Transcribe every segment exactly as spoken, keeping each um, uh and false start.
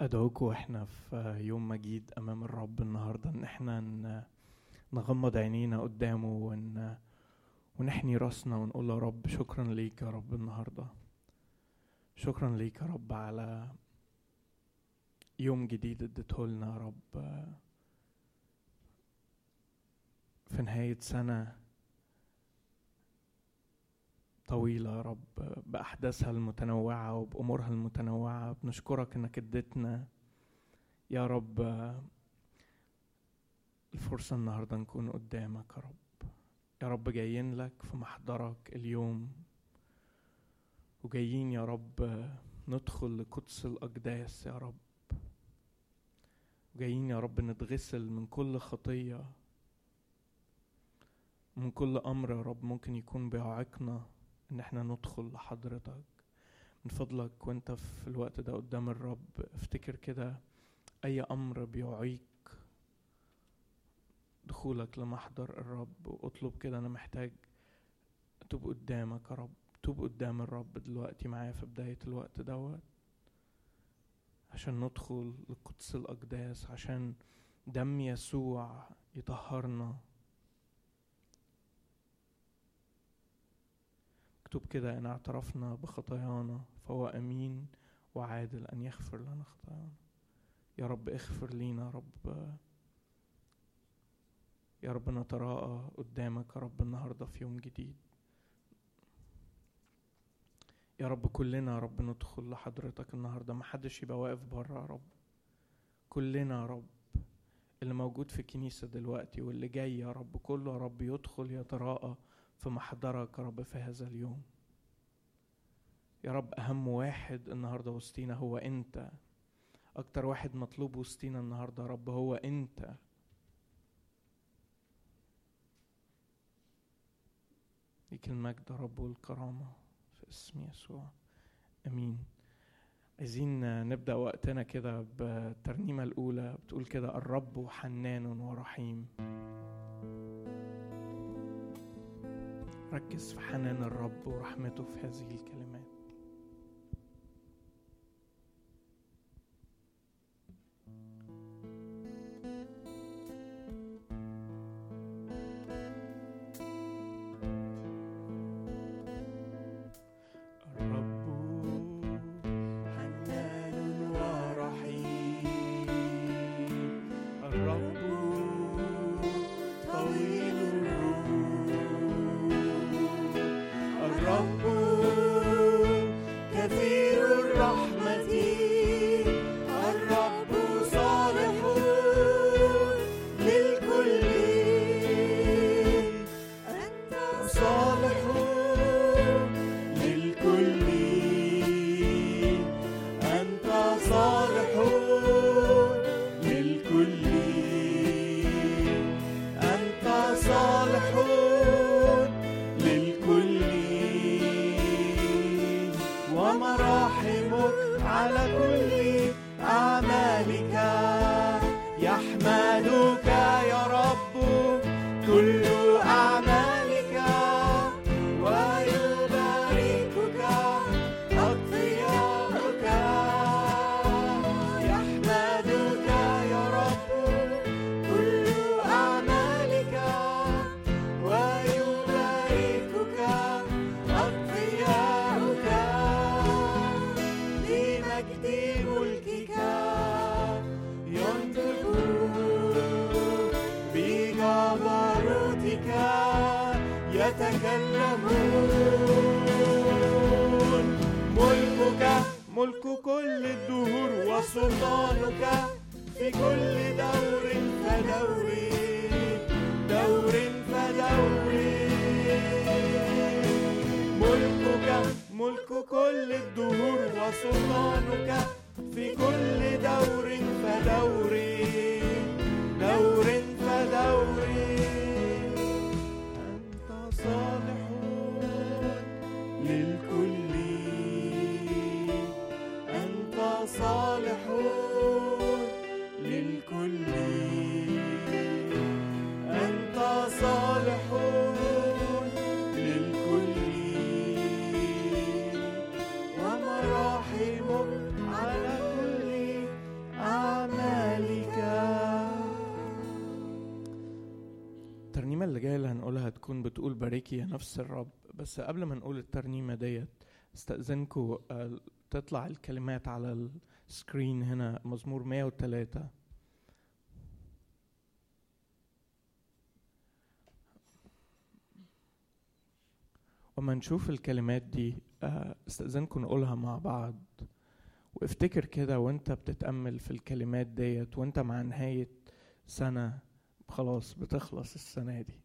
أدعوكم وإحنا في يوم مجيد أمام الرب النهاردة إن إحنا نغمض عينينا قدامه ون... ونحني راسنا ونقول يا رب شكرا ليك يا رب النهاردة. شكرا ليك يا رب على يوم جديد اديته لنا يا رب، في نهاية سنة طويلة يا رب بأحداثها المتنوعة وبأمورها المتنوعة. بنشكرك إنك اديتنا يا رب الفرصة النهاردة نكون قدامك يا رب. يا رب جايين لك في محضرك اليوم، وجايين يا رب ندخل لقدس الأقداس يا رب، وجايين يا رب نتغسل من كل خطية، من كل أمر يا رب ممكن يكون بيعيقنا إن احنا ندخل لحضرتك. من فضلك وانت في الوقت ده قدام الرب افتكر كده أي أمر بيعيق دخولك لمحضر الرب، واطلب كده أنا محتاج توب قدامك يا رب، توب قدام الرب دلوقتي معايا في بداية الوقت دوت، عشان ندخل لقدس الأقداس، عشان دم يسوع يطهرنا. اكتب كده إن اعترفنا بخطايانا فهو أمين وعادل أن يغفر لنا خطايانا. يا رب اغفر لينا يا رب، يا رب نتراءى قدامك يا رب النهاردة في يوم جديد. يا رب كلنا يا رب ندخل لحضرتك النهاردة، محدش يبقى واقف برا يا رب. كلنا يا رب اللي موجود في الكنيسة دلوقتي واللي جاي يا رب، كله يا رب يدخل يتراءى في محضرك يا رب في هذا اليوم. يا رب أهم واحد النهاردة وسطينا هو أنت، أكتر واحد مطلوب وسطينا النهاردة يا رب هو أنت. ليك المجد يا رب والكرامة في اسم يسوع، أمين. عايزين نبدأ وقتنا كده بالترنيمة الأولى، بتقول كده الرب حنان ورحيم. ركز في حنان الرب ورحمته في هذه الكلمات. هتكون بتقول باركي يا نفس الرب. بس قبل ما نقول الترنيمة ديت استأذنكم تطلع الكلمات على السكرين هنا. مزمور مية وتلاتة. وما نشوف الكلمات دي استأذنكم نقولها مع بعض، وافتكر كده وانت بتتأمل في الكلمات ديت وانت مع نهاية سنة خلاص بتخلص السنة دي.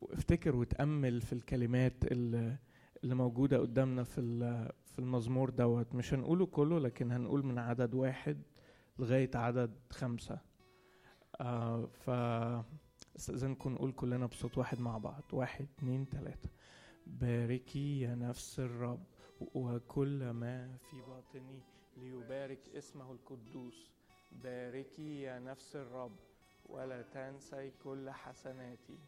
وافتكر وتأمل في الكلمات اللي اللي موجودة قدامنا في في المزمور دوت. مش هنقوله كله لكن هنقول من عدد واحد لغاية عدد خمسة. آه فاستأذنكم نقول كلنا بصوت واحد مع بعض. واحد اتنين تلاتة. باركي يا نفس الرب وكل ما في باطني ليبارك اسمه القدوس. باركي يا نفس الرب ولا تنسي كل حسناتي.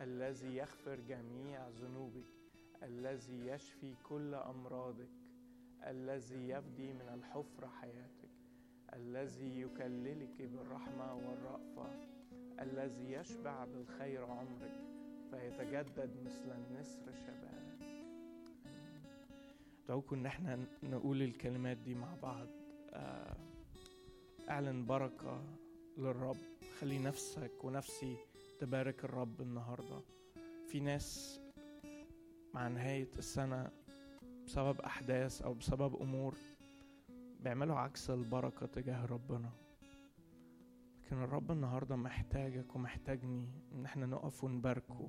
الذي يغفر جميع ذنوبك، الذي يشفي كل أمراضك، الذي يفدي من الحفرة حياتك، الذي يكللك بالرحمة والرأفة، الذي يشبع بالخير عمرك فيتجدد مثل النسر شبابك. دعوكم إن احنا نقول الكلمات دي مع بعض. أعلن بركة للرب. خلي نفسك ونفسي تبارك الرب النهاردة. في ناس مع نهاية السنة بسبب أحداث أو بسبب أمور بيعملوا عكس البركة تجاه ربنا، لكن الرب النهاردة محتاجك ومحتاجني إن احنا نقف ونباركه.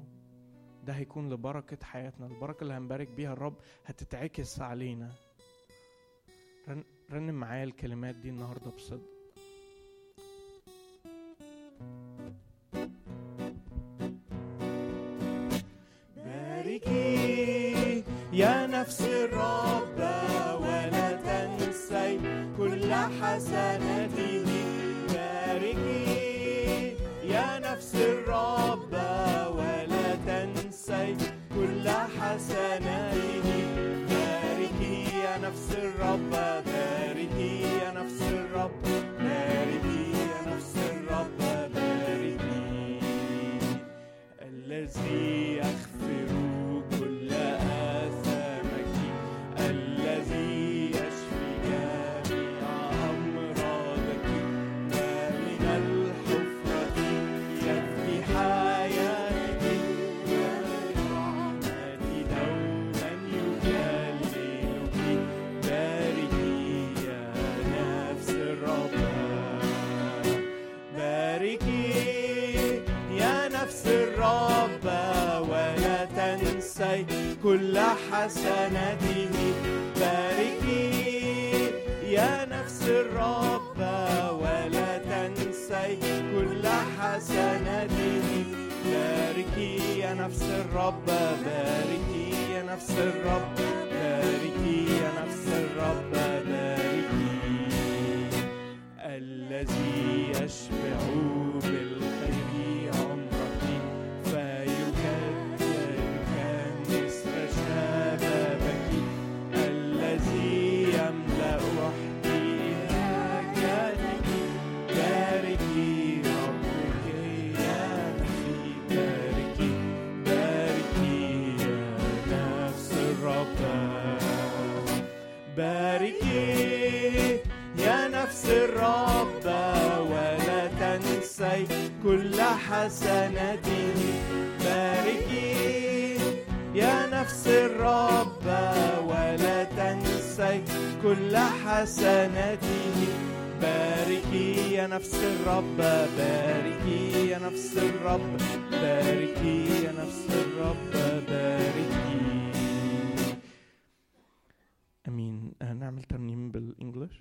ده هيكون لبركة حياتنا. البركة اللي هنبارك بيها الرب هتتعكس علينا. رن رنم معايا الكلمات دي النهاردة بصدق. يا نفس الرب ولا تنسي كل حسناته. باركي يا نفس الرب ولا تنسي كل حسناته. باركي يا نفس الرب. باركي يا نفس الرب. باركي يا نفس الرب. باركي الذي يغفر كل حسناته. باركي يا نفس الرب ولا تنسي كل حسناته. باركي يا نفس الرب. باركي يا نفس الرب. باركي يا نفس الرب. باركي الذي يشبع بالخير عمرك فيكاد الرب ولا تنسي كل حسناته. باركي يا نفس الرب ولا تنسي كل حسناته. باركي يا نفس الرب. باركي يا نفس الرب. باركي يا نفس الرب. باركي. امين. هنعمل ترنيم بالانجلش.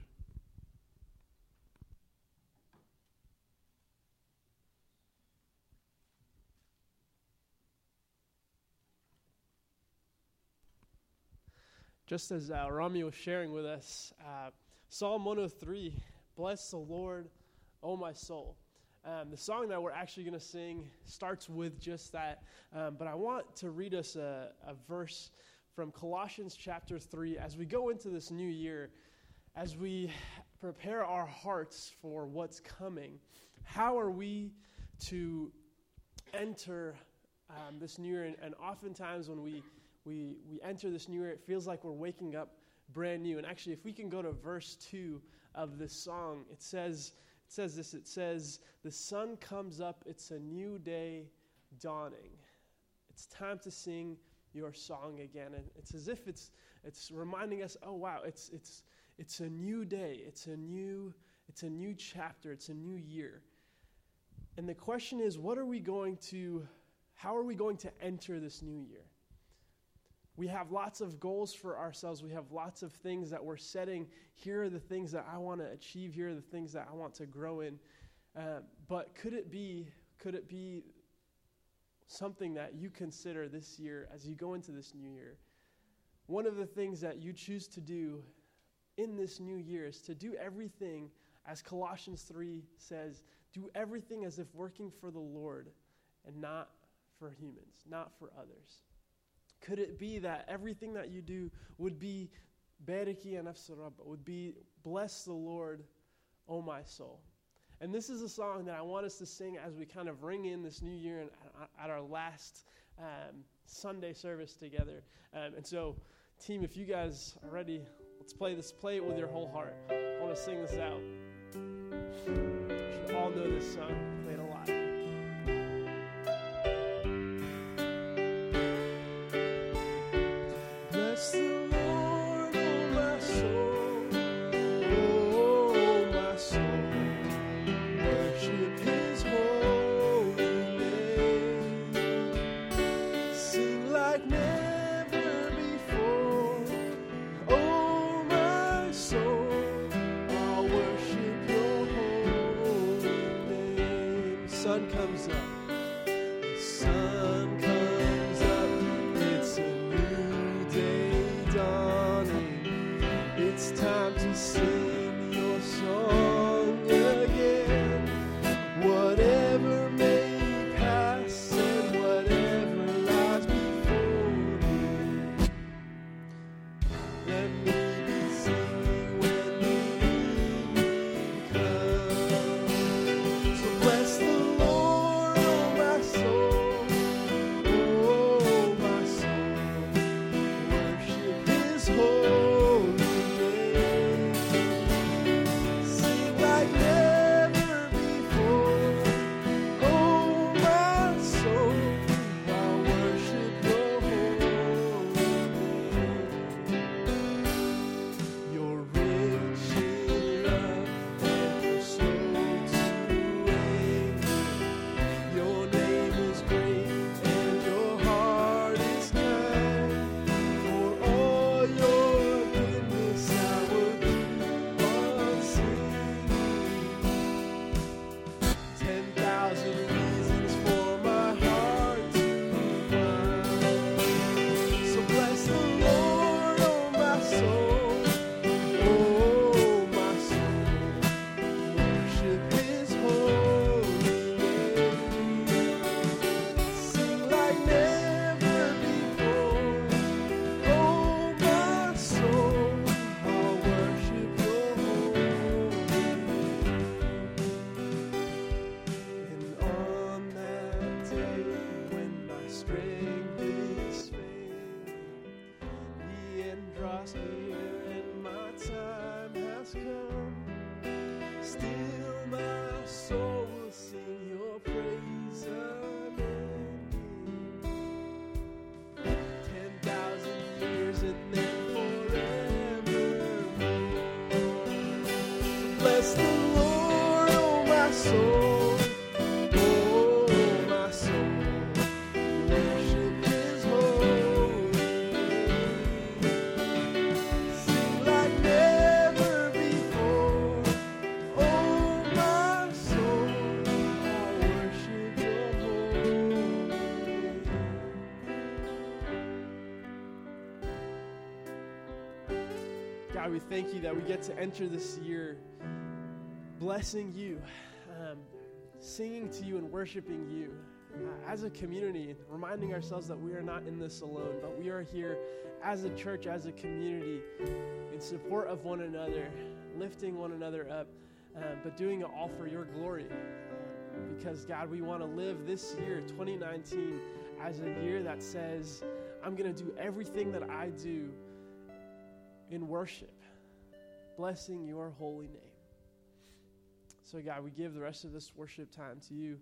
Just as uh, Rami was sharing with us, uh, Psalm one oh three, bless the Lord, O my soul. Um, the song that we're actually going to sing starts with just that, um, but I want to read us a, a verse from Colossians chapter three. As we go into this new year, as we prepare our hearts for what's coming, how are we to enter um, this new year, and, and oftentimes when we, we, we enter this new year, it feels like we're waking up brand new. And actually, if we can go to verse two of this song, it says, it says this, it says, the sun comes up, it's a new day dawning. It's time to sing your song again. And it's as if it's it's reminding us, oh wow, it's it's it's a new day, it's a new, it's a new chapter, it's a new year. And the question is, what are we going to, how are we going to enter this new year? We have lots of goals for ourselves. We have lots of things that we're setting. Here are the things that I want to achieve. Here are the things that I want to grow in. Uh, but could it be, could it be something that you consider this year as you go into this new year? One of the things that you choose to do in this new year is to do everything, as Colossians three says, do everything as if working for the Lord and not for humans, not for others. Could it be that everything that you do would be would be bless the Lord, O my soul? And this is a song that I want us to sing as we kind of ring in this new year and at our last um, Sunday service together. Um, and so, team, if you guys are ready, let's play this. Play it with your whole heart. I want to sing this out. You should all know this song. Play it a lot. God, we thank you that we get to enter this year blessing you, um, singing to you and worshiping you uh, as a community, reminding ourselves that we are not in this alone, but we are here as a church, as a community, in support of one another, lifting one another up, uh, but doing it all for your glory. because, God, we want to live this year, twenty nineteen, as a year that says, I'm going to do everything that I do in worship, blessing your holy name. So, God, we give the rest of this worship time to you,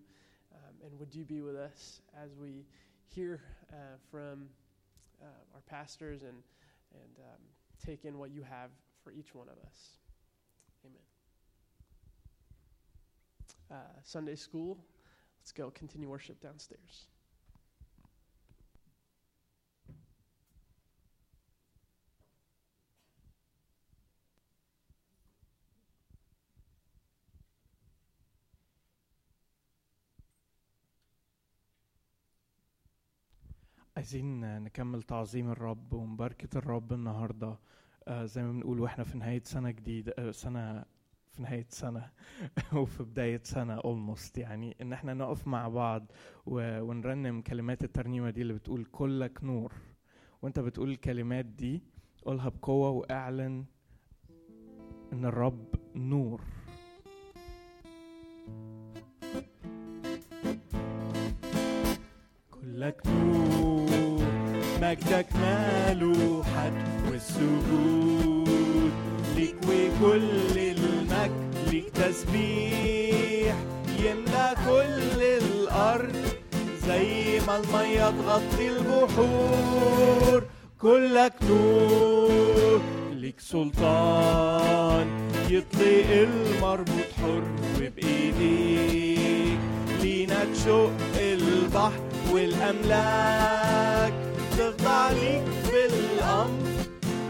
um, and would you be with us as we hear uh, from uh, our pastors and, and um, take in what you have for each one of us. Amen. Uh, Sunday school, let's go continue worship downstairs. عايزين نكمل تعظيم الرب ومباركة الرب النهاردة آه زي ما بنقول واحنا في نهاية سنة جديدة آه سنة في نهاية سنة وفي بداية سنة almost يعني ان احنا نقف مع بعض ونرنم كلمات الترنيمة دي اللي بتقول كلك نور. وانت بتقول الكلمات دي قولها بقوة واعلن ان الرب نور. كلك نور مجدك مالوحك والسجود ليك وكل المجد ليك تسبيح يملا كل الأرض زي ما المية تغطي البحور. كلك نور ليك سلطان يطلق المربوط حر وبإيديك لينا تشق البحر والأملاك تخضع ليك في الأمر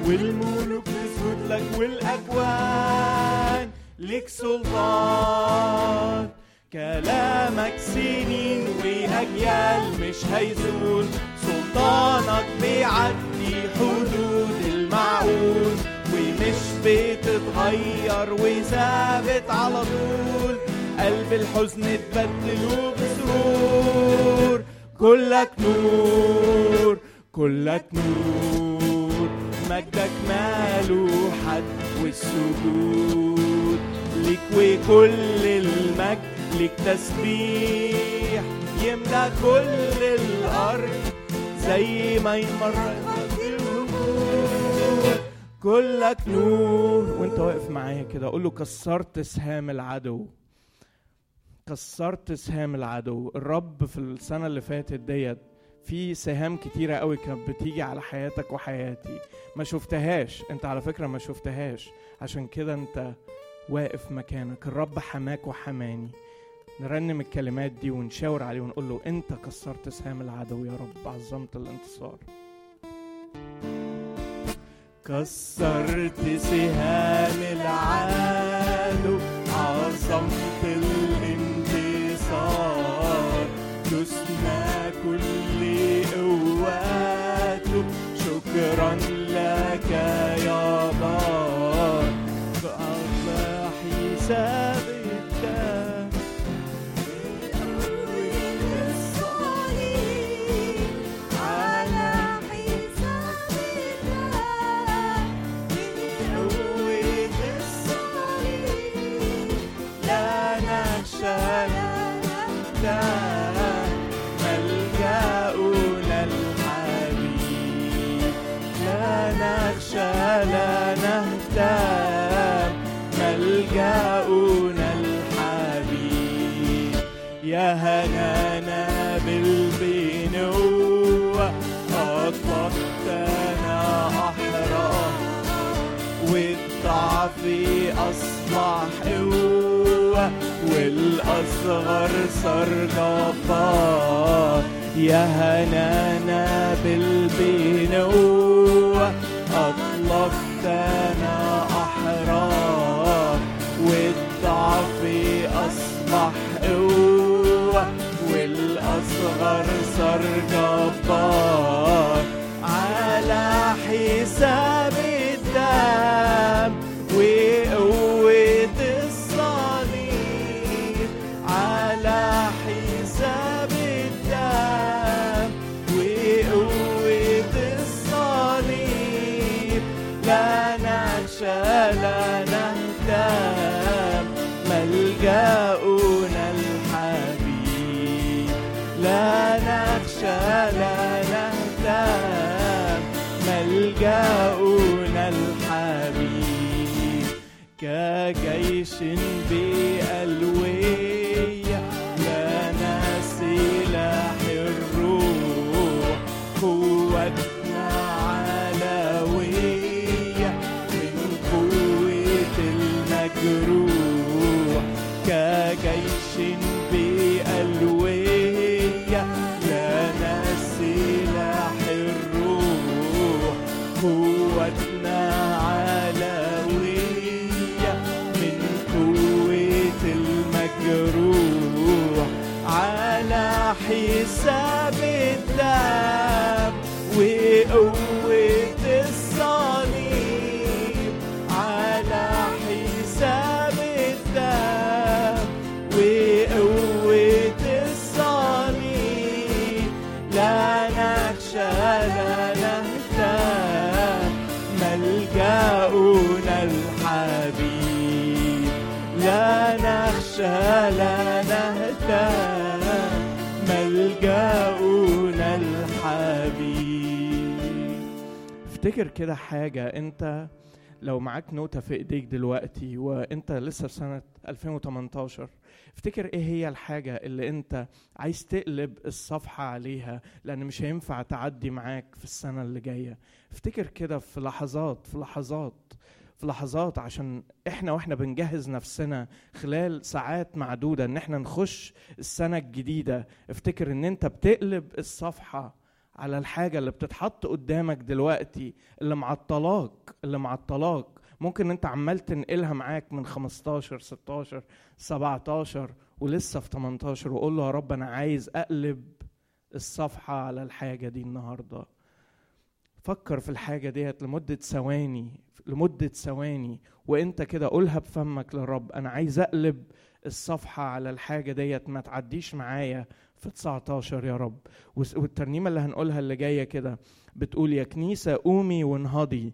والملوك تسجد لك والأكوان ليك سلطان. كلامك سنين وأجيال مش هيزول سلطانك بيعدي حدود المعقول ومش بتتغير وثابت على طول قلب الحزن اتبدله بسرور. كلك نور كلك نور مجدك ماله حد والسجود ليك وكل المجد ليك تسبيح يملا كل الأرض زي ما يمرق الهجور. كلك نور. وانت واقف معايا كده اقول له كسرت سهام العدو كسرت سهام العدو. الرب في السنة اللي فاتت ديت في سهام كتيرة قوي كانت بتيجي على حياتك وحياتي ما شفتهاش. انت على فكرة ما شفتهاش عشان كده انت واقف مكانك. الرب حماك وحماني. نرنم الكلمات دي ونشاور عليه ونقول له انت كسرت سهام العدو يا رب عظمت الانتصار. كسرت سهام العدو عظمت الانتصار تسمى كل قواته شكرا لك يا رب فأصبح ثابتا لا نهتم ملجأنا الحبيب يا هنانا بالبنوة أطلقتنا أحرار والضعف أصبح قوة والأصغر صار جبار يا هنانا بالبنوة أطلقتنا أحرار والضعف أصبح قوة والأصغر صار جبار على حساب الدم وقوة الصليب على حساب الدم وقوة الصليب لا نعشى لا نهتم ملجأنا الحي لا نهتم، ملجأنا الحبيب كجيش بألوية، لنا سلاح الروح قوتنا علوية من قوة المجروح كجيش بألوية. قوتنا علوية من قوة المجروح على حساب الدم وقوة الصليب، على حساب الدم وقوة الصليب، لا نخشى الحبيب، لا نخشى لا نهتم، ملجأنا الحبيب. افتكر كده حاجة، انت لو معاك نوتة في ايديك دلوقتي وانت لسه في سنة ألفين وثمانتاشر، افتكر ايه هي الحاجة اللي انت عايز تقلب الصفحة عليها لان مش هينفع تعدي معاك في السنة اللي جاية. افتكر كده في لحظات في لحظات في لحظات، عشان احنا واحنا بنجهز نفسنا خلال ساعات معدودة ان احنا نخش السنة الجديدة. افتكر ان انت بتقلب الصفحة على الحاجة اللي بتتحط قدامك دلوقتي، اللي معطلاك اللي معطلاك ممكن انت عمال تنقلها معاك من خمستاشر ستاشر سبعتاشر ولسه في تمنتاشر، وقول له يا رب انا عايز اقلب الصفحة على الحاجة دي النهاردة. فكر في الحاجة ديت لمدة ثواني لمدة ثواني وانت كده قولها بفمك للرب، انا عايز اقلب الصفحة على الحاجة ديت، ما تعديش معايا في تسعتاشر يا رب. والترنيمة اللي هنقولها اللي جاية كده بتقول يا كنيسة قومي وانهضي،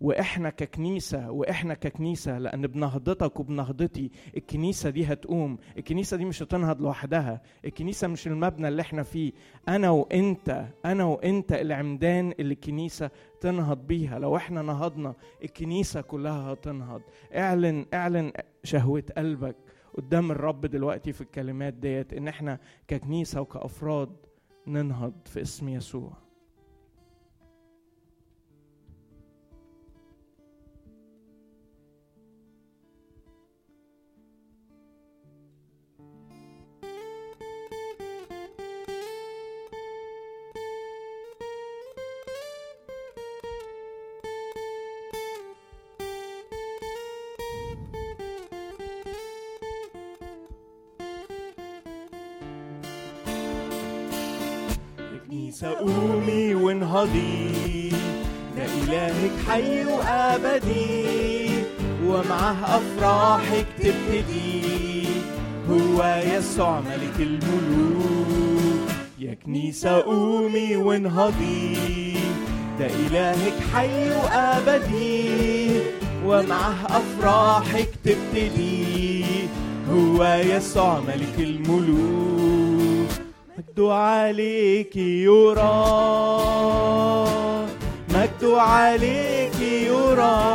واحنا ككنيسة واحنا ككنيسة لان بنهضتك وبنهضتي الكنيسة دي هتقوم. الكنيسة دي مش هتنهض لوحدها، الكنيسة مش المبنى اللي احنا فيه، انا وانت انا وانت العمدان اللي الكنيسة تنهض بيها. لو احنا نهضنا الكنيسة كلها هتنهض. اعلن اعلن شهوة قلبك قدام الرب دلوقتي في الكلمات ديت، ان احنا ككنيسة وكأفراد ننهض في اسم يسوع. قومي وانهضي، ده إلهك حي وأبدي، ومعه أفراحك تبتدي، هو يسوع ملك الملوك. يا كنيسة قومي وانهضي، ده إلهك حي وأبدي، ومعه أفراحك تبتدي، هو يسوع ملك الملوك. مجد عليك يرى، مجد عليك يرى،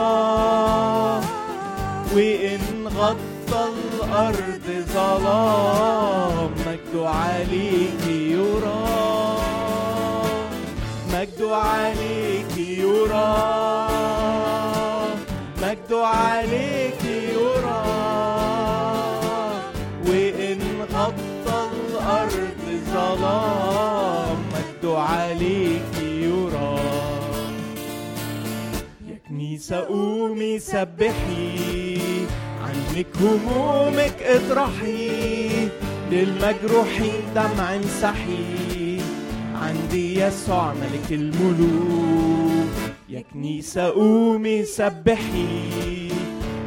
وإن غطى الأرض ظلام، مجد عليك يرى، مجد عليك يرى، مجد عليك يرى، وإن غطى الأرض ظلام، مجد عليك يرى. يا كنيسة قومي سبحي، عنك همومك اطرحي، للمجروحين دمع امسحي، عندي يسوع ملك الملوك. يا كنيسة قومي سبحي،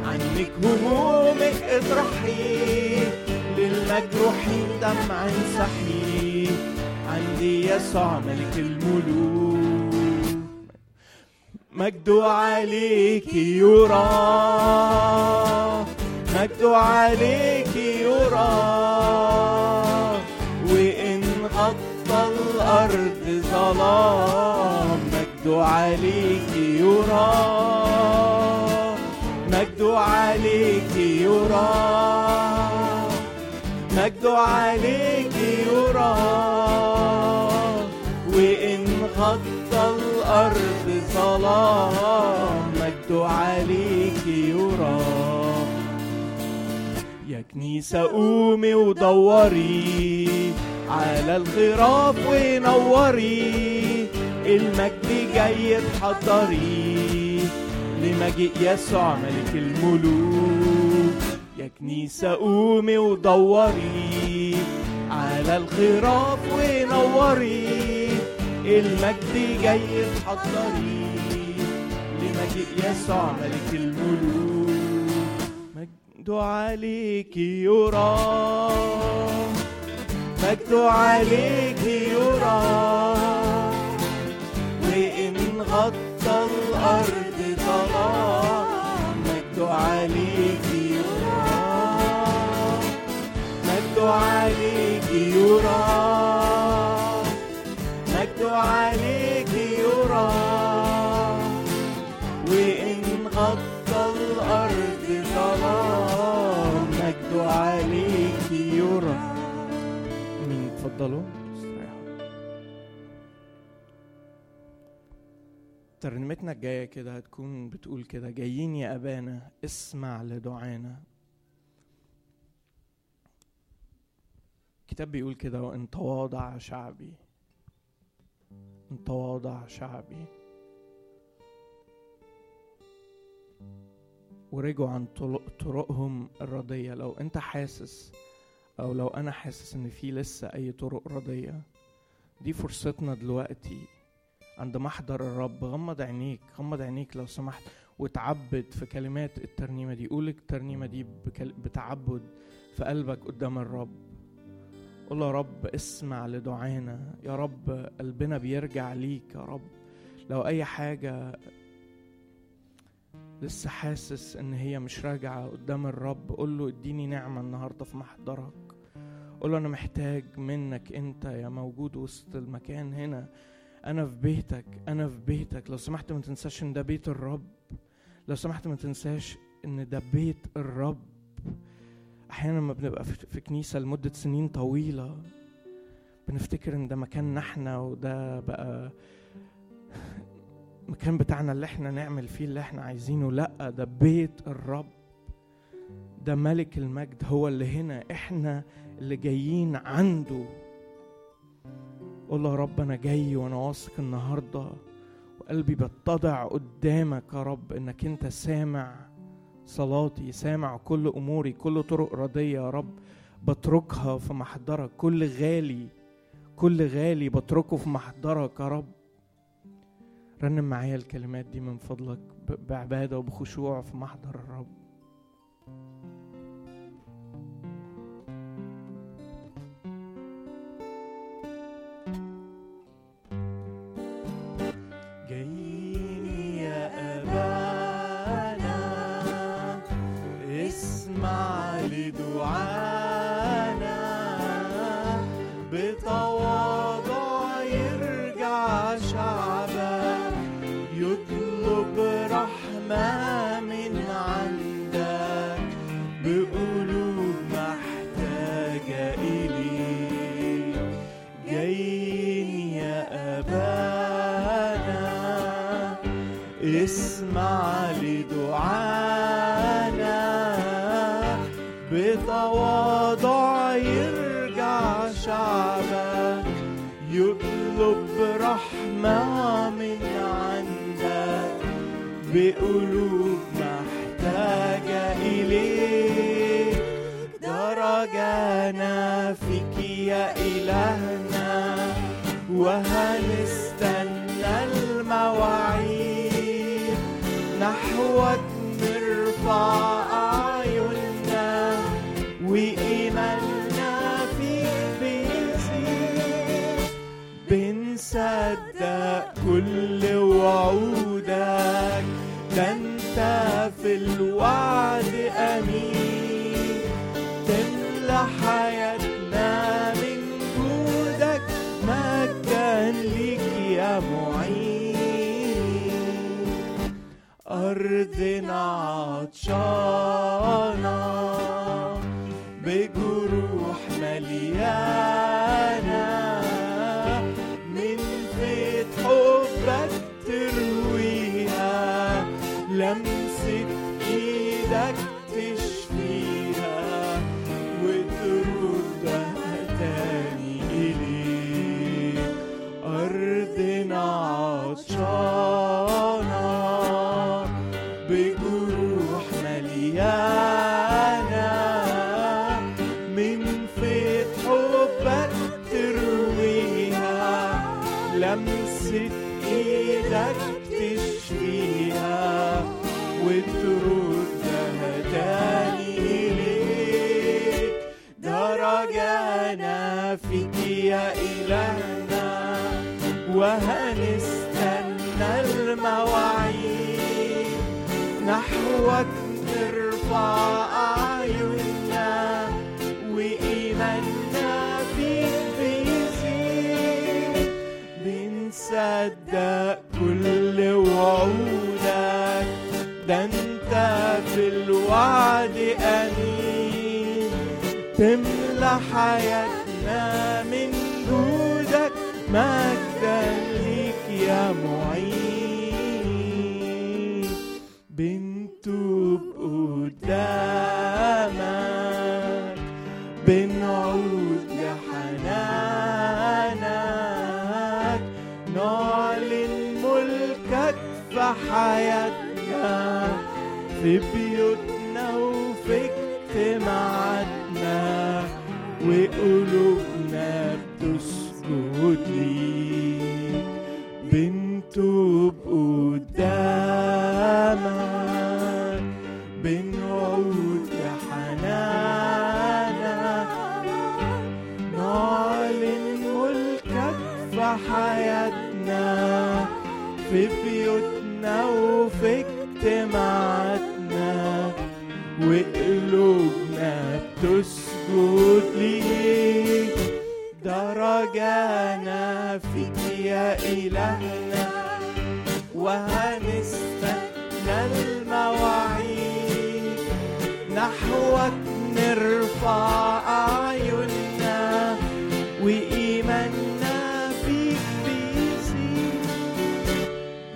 عنك همومك اطرحي، للمجروحين دمع انسحي، عندي يسوع ملك الملوك. مجد عليك يرى، مجد عليك يرى، وإن غطى الأرض عليك يرى، مجد عليك يرى، مجد عليك يرى، وإن غطت الأرض ظلام مجد عليك يرى. يا كنيسة قومي ودوري على الغراب ونوري، المجد جاي تحضري لمجيء يسوع ملك الملوك. يا كنيسة قومي ودوري على الغراب ونوري، المجد جاي تحضري لمجيء يسوع ملك الملوك. مجد عليك يرى، مجد عليك يرى، وإن غطى الأرض ظلام مجد عليك يرى، مجد عليك يرى، مجد عليك يرى، وإن غطى الأرض ظلام مجد عليك يرى. تفضلوا استريحوا. ترنيمتنا الجايه كده هتكون بتقول كده: جايين يا ابانا اسمع لدعانا. الكتاب بيقول كده: وان تواضع شعبي، ان تواضع شعبي ورجعوا عن طرقهم الرديه. لو انت حاسس أو لو أنا حاسس إن في لسه أي طرق ردية، دي فرصتنا دلوقتي عند محضر الرب. غمض عينيك، غمض عينيك لو سمحت، وتعبد في كلمات الترنيمة دي. قولك الترنيمة دي بتعبد في قلبك قدام الرب. قول يا رب اسمع لدعانا، يا رب قلبنا بيرجع ليك، يا رب لو أي حاجة لسه حاسس إن هي مش راجعة قدام الرب، قول له اديني نعمة النهاردة في محضرك. قوله أنا محتاج منك أنت يا موجود وسط المكان هنا، أنا في بيتك، أنا في بيتك. لو سمحت ما تنساش إن ده بيت الرب، لو سمحت ما تنساش إن ده بيت الرب. أحيانا ما بنبقى في كنيسة لمدة سنين طويلة، بنفتكر إن ده مكاننا إحنا، وده بقى مكان بتاعنا اللي إحنا نعمل فيه اللي إحنا عايزينه. لأ، ده بيت الرب، ده ملك المجد هو اللي هنا، إحنا اللي جايين عنده. قول يا رب أنا جاي وأنا واثق النهاردة، وقلبي بتضع قدامك يا رب إنك أنت سامع صلاتي، سامع كل أموري، كل طرق ردية يا رب بتركها في محضرك، كل غالي، كل غالي بتركه في محضرك يا رب. رنم معايا الكلمات دي من فضلك بعبادة وبخشوع في محضر الرب. بقلوب محتاجة إليك، درجنا فيك يا إلهنا، وهنستنى المواعيد، نحوك نرفع أعيننا، وإيماننا فيك بيزيد، بنصدق كل وعودك، ده انت في الوعد امين، تملى حياتنا من جودك، مجدا ليك يا معين. عطشانة بجروح مليانة من زيت حبك ترويها، لمسة إيدك تشفيها وتردها تاني إليك. أرضنا عطشانة وهنستنى المواعيد، نحوك نرفع أعيننا وإيماننا فيك بيزيد، بنصدق كل وعودك، ده أنت في الوعد أمين، تملى حياتنا من جودك، مجداً ليك يا معين. بنتوب قدامك، بنعود لحنانك، نعلن ملكك في حياتنا، في بيوتنا وفي اجتماعاتنا، وقلوبنا بتسجد ليك. بنتوب قدامك، بنعود لحنانك، نعلن ملكك في حياتنا، في بيوتنا وفي اجتماعاتنا، وقلوبنا بتسجد ليك. درجانا فيك يا إلهنا، وهنستنى المواعيد، نحوك نرفع أعيننا وإيماننا فيك بيزيد،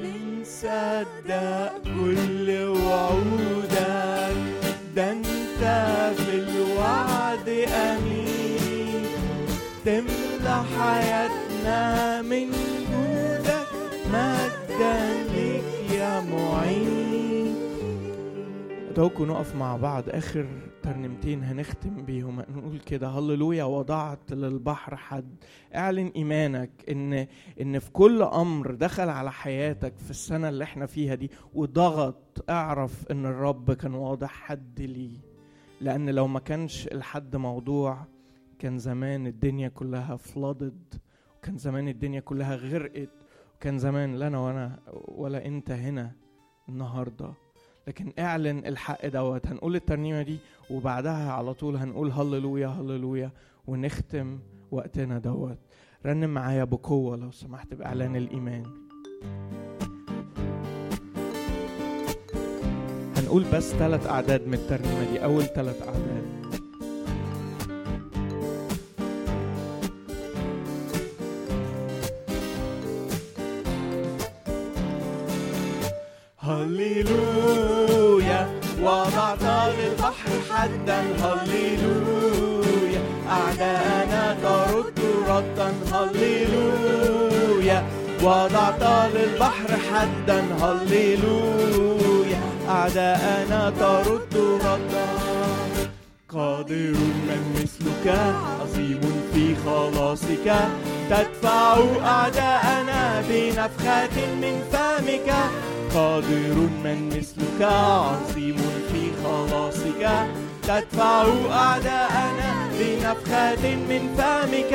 بنصدق كل وعودك، ده أنت في الوعد أمين، تملى حياتنا من جودك، مجدا ليك يا معين. أدعوكم نقف مع بعض، آخر ترنيمتين هنختم بيهم، هنقول كده: هللويا وضعت للبحر حد. اعلن إيمانك إن إن في كل أمر دخل على حياتك في السنة اللي احنا فيها دي وضغط، اعرف إن الرب كان واضع حد لي، لأن لو ما كانش الحد موضوع كان زمان الدنيا كلها فلضت، وكان زمان الدنيا كلها غرقت، وكان زمان لا أنا وأنا ولا أنت هنا النهاردة. لكن اعلن الحق دوت. هنقول الترنيمة دي وبعدها على طول هنقول هللويا هللويا ونختم وقتنا دوت. رنم معايا بقوة لو سمحت بإعلان الإيمان. هنقول بس ثلاث أعداد من الترنيمة دي، أول ثلاث أعداد. هللويا وضعت للبحر حدا، هللويا أعداءنا ترد ردا، هللويا وضعت للبحر حدا، هللويا أعداءنا ترد ردا. قادر من مثلك، عظيم في خلاصك، تدفع أعداءنا بنفخات من فمك. قادر من مثلك، عظيم في خلاصك، تدفع أعداءنا بنفخات من فمك.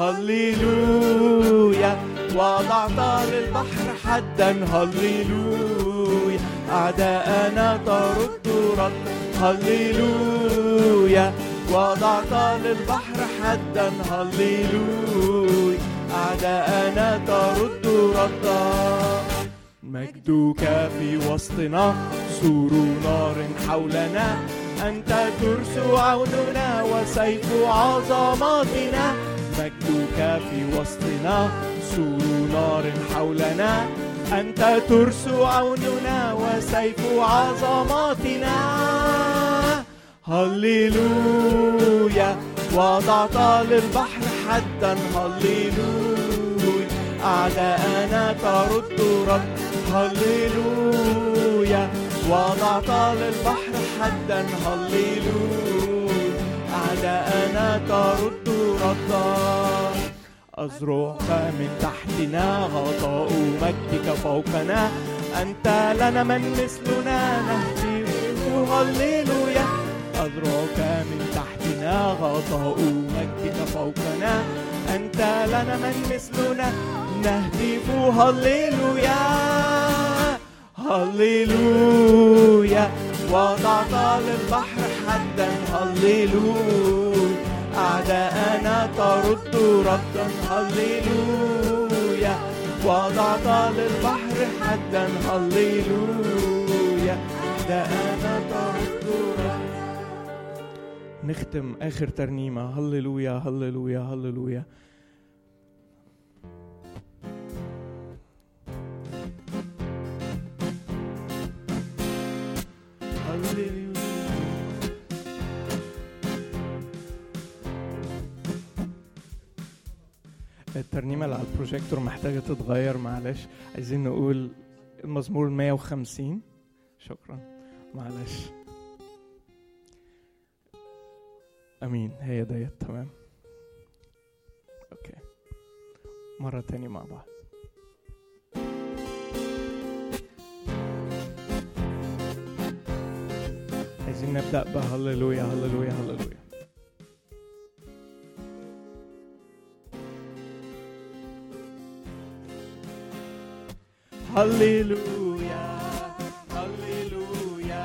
هللويا وضعت للبحر حدا، هللويا أعداءنا ترد ردا، هللويا وضعت للبحر حدا، هللويا أعداءنا ترد ردا. مجدك في وسطنا، سور نار حولنا، أنت ترس عوننا وسيف عظماتنا. مجدك في وسطنا، سور نار حولنا، أنت ترس عوننا وسيف عظماتنا. هللويا، وضعت للبحر حدا، هللويا، أعداءنا ترد رد، هللويا، وضعت للبحر حدا، هللويا، أعداءنا ترد ردا. أزرعك من تحتنا، غطاء مجدك فوقنا، أنت لنا من مثلنا نهتف، هللويا. أزرعك من تحتنا، غطاء مجدك فوقنا، أنت لنا من مثلنا نهتف، هللويا، هللويا، وضعت للبحر حدا، هللويا، أعداءنا ترد ردا، هللويا، وضعت للبحر حدا، هللويا، أعداءنا ترد ردا. نختم آخر ترنيمة، هللويا هللويا هللويا. الترنيمة اللي على البروجيكتور محتاجة تتغير، معلش. عايزين نقول المزمور مية وخمسين. شكرا، معلش. امين، هي ديت، تمام، اوكي. مره تاني مع بعض. عايزين نبدا بهللويا هللويا هللويا. هللويا هللويا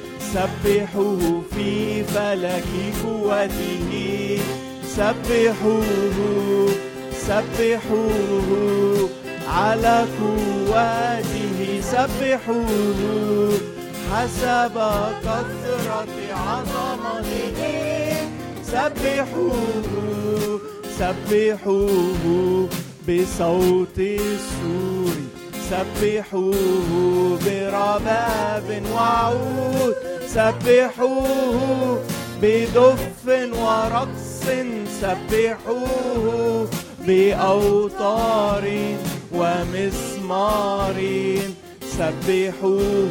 سبحوه في فلك قوته، سبحوه سبحوه على قوته، سبحوه حسب كثرة عظمته، سبحوه سبحوه بصوت السور، سبحوه برباب وعود، سبحوه بدف ورقص، سبحوه بأوتار ومزمار، سبحوه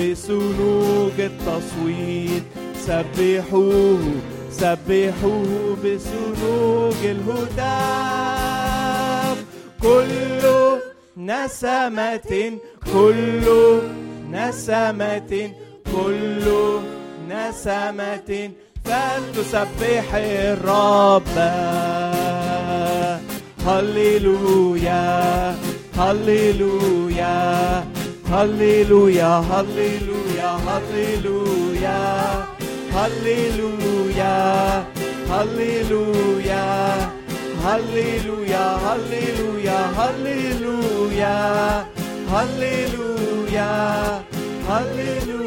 بسلوك التصويت، سبحوه سبحوه بسلوك الهتاف. كل نسمة كل نسمة كل نسمة فلتسبح الرب. هللويا هللويا هللويا هللويا هللويا هللويا هللويا هللويا هللويا هللويا هللويا هللويا هللويا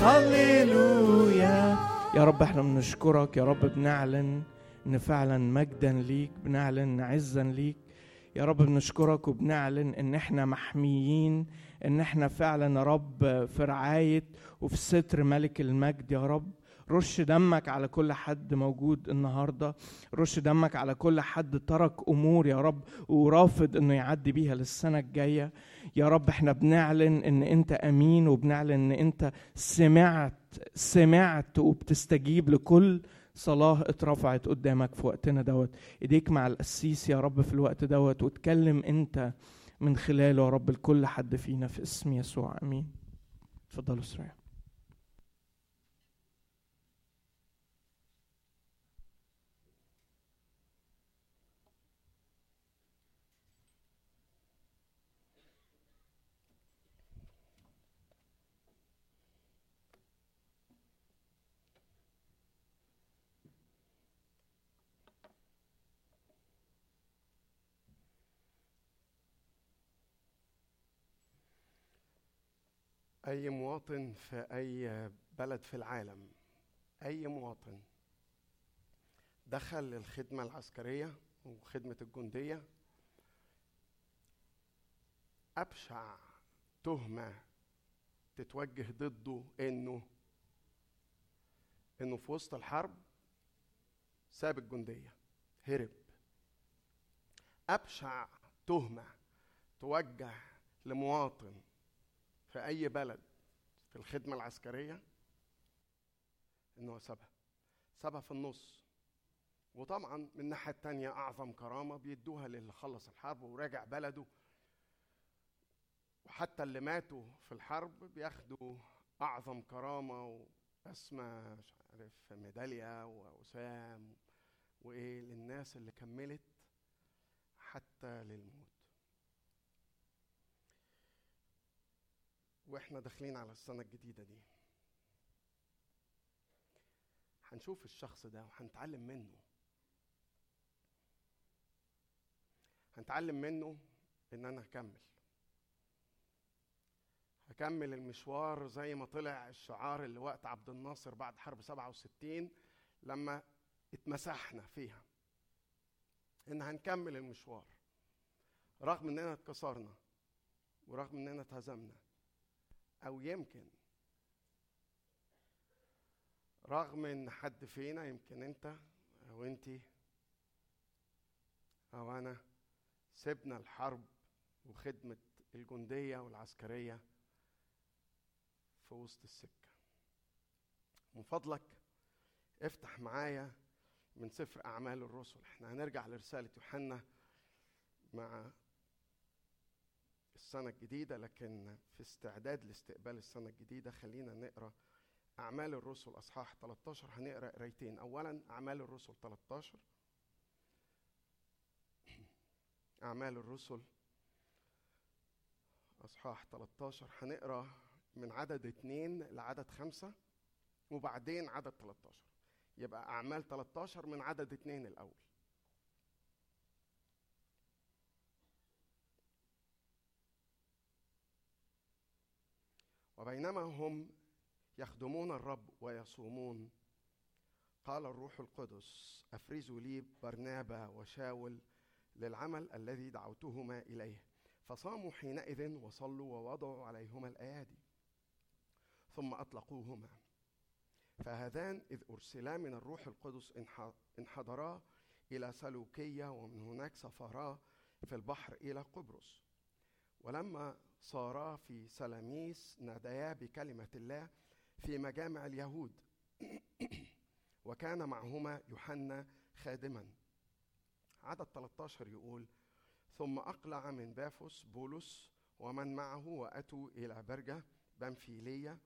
هللويا. يا رب احنا بنشكرك، يا رب بنعلن ان فعلا مجدا ليك، بنعلن عزا ليك، يا رب بنشكرك وبنعلن ان احنا محميين، ان احنا فعلا يا رب في رعاية وفي ستر ملك المجد. يا رب رش دمك على كل حد موجود النهاردة، رش دمك على كل حد ترك أمور يا رب ورافض أنه يعدي بيها للسنة الجاية. يا رب احنا بنعلن أن أنت أمين، وبنعلن أن أنت سمعت سمعت وبتستجيب لكل صلاة اترفعت قدامك في وقتنا دوت. إيديك مع القسيس يا رب في الوقت دوت، وتكلم أنت من خلاله يا رب لكل حد فينا في اسم يسوع. امين. اتفضلوا سريع. أي مواطن في أي بلد في العالم، أي مواطن دخل للخدمة العسكرية وخدمة الجندية، أبشع تهمة تتوجه ضده إنه إنه في وسط الحرب ساب الجندية هرب. أبشع تهمة توجه لمواطن في أي بلد في الخدمة العسكرية إنه سابها سابها في النص. وطبعا من الناحية التانية أعظم كرامة بيدوها للي خلص الحرب وراجع بلده، وحتى اللي ماتوا في الحرب بياخدوا أعظم كرامة وأسمى مش عارف ميدالية وأسام وإيه للناس اللي كملت حتى للموت. واحنا داخلين على السنة الجديدة دي هنشوف الشخص ده وهنتعلم منه، هنتعلم منه ان انا هكمل هكمل المشوار زي ما طلع الشعار اللي وقت عبد الناصر بعد حرب سبعة وستين لما اتمسحنا فيها، ان هنكمل المشوار رغم اننا اتكسرنا ورغم اننا اتهزمنا، أو يمكن رغم إن حد فينا، يمكن أنت أو أنتي أو أنا سبنا الحرب وخدمة الجندية والعسكرية في وسط السكة. من فضلك افتح معايا من سفر أعمال الرسل، احنا هنرجع لرسالة يوحنا مع السنة الجديدة، لكن في استعداد لاستقبال السنة الجديدة خلينا نقرأ أعمال الرسل أصحاح ثلاثة عشر. هنقرأ قرايتين، أولا أعمال الرسل ثلاثة عشر، أعمال الرسل أصحاح ثلاثة عشر هنقرأ من عدد اتنين لعدد خمسة وبعدين عدد ثلاثة عشر، يبقى أعمال ثلاثة عشر من عدد اتنين الأول. وبينما هم يخدمون الرب ويصومون قال الروح القدس أفرزوا لي برنابا وشاول للعمل الذي دعوتهما إليه، فصاموا حينئذ وصلوا ووضعوا عليهما الأيادي ثم أطلقوهما. فهذان إذ أرسلا من الروح القدس انحدرا إلى سلوكية، ومن هناك سافرا في البحر إلى قبرص، ولما صارا في سلاميس ناديا بكلمة الله في مجامع اليهود وكان معهما يوحنا خادما. عدد ثلاثة عشر يقول ثم أقلع من بافوس بولس ومن معه وأتوا إلى برجة بنفيلية،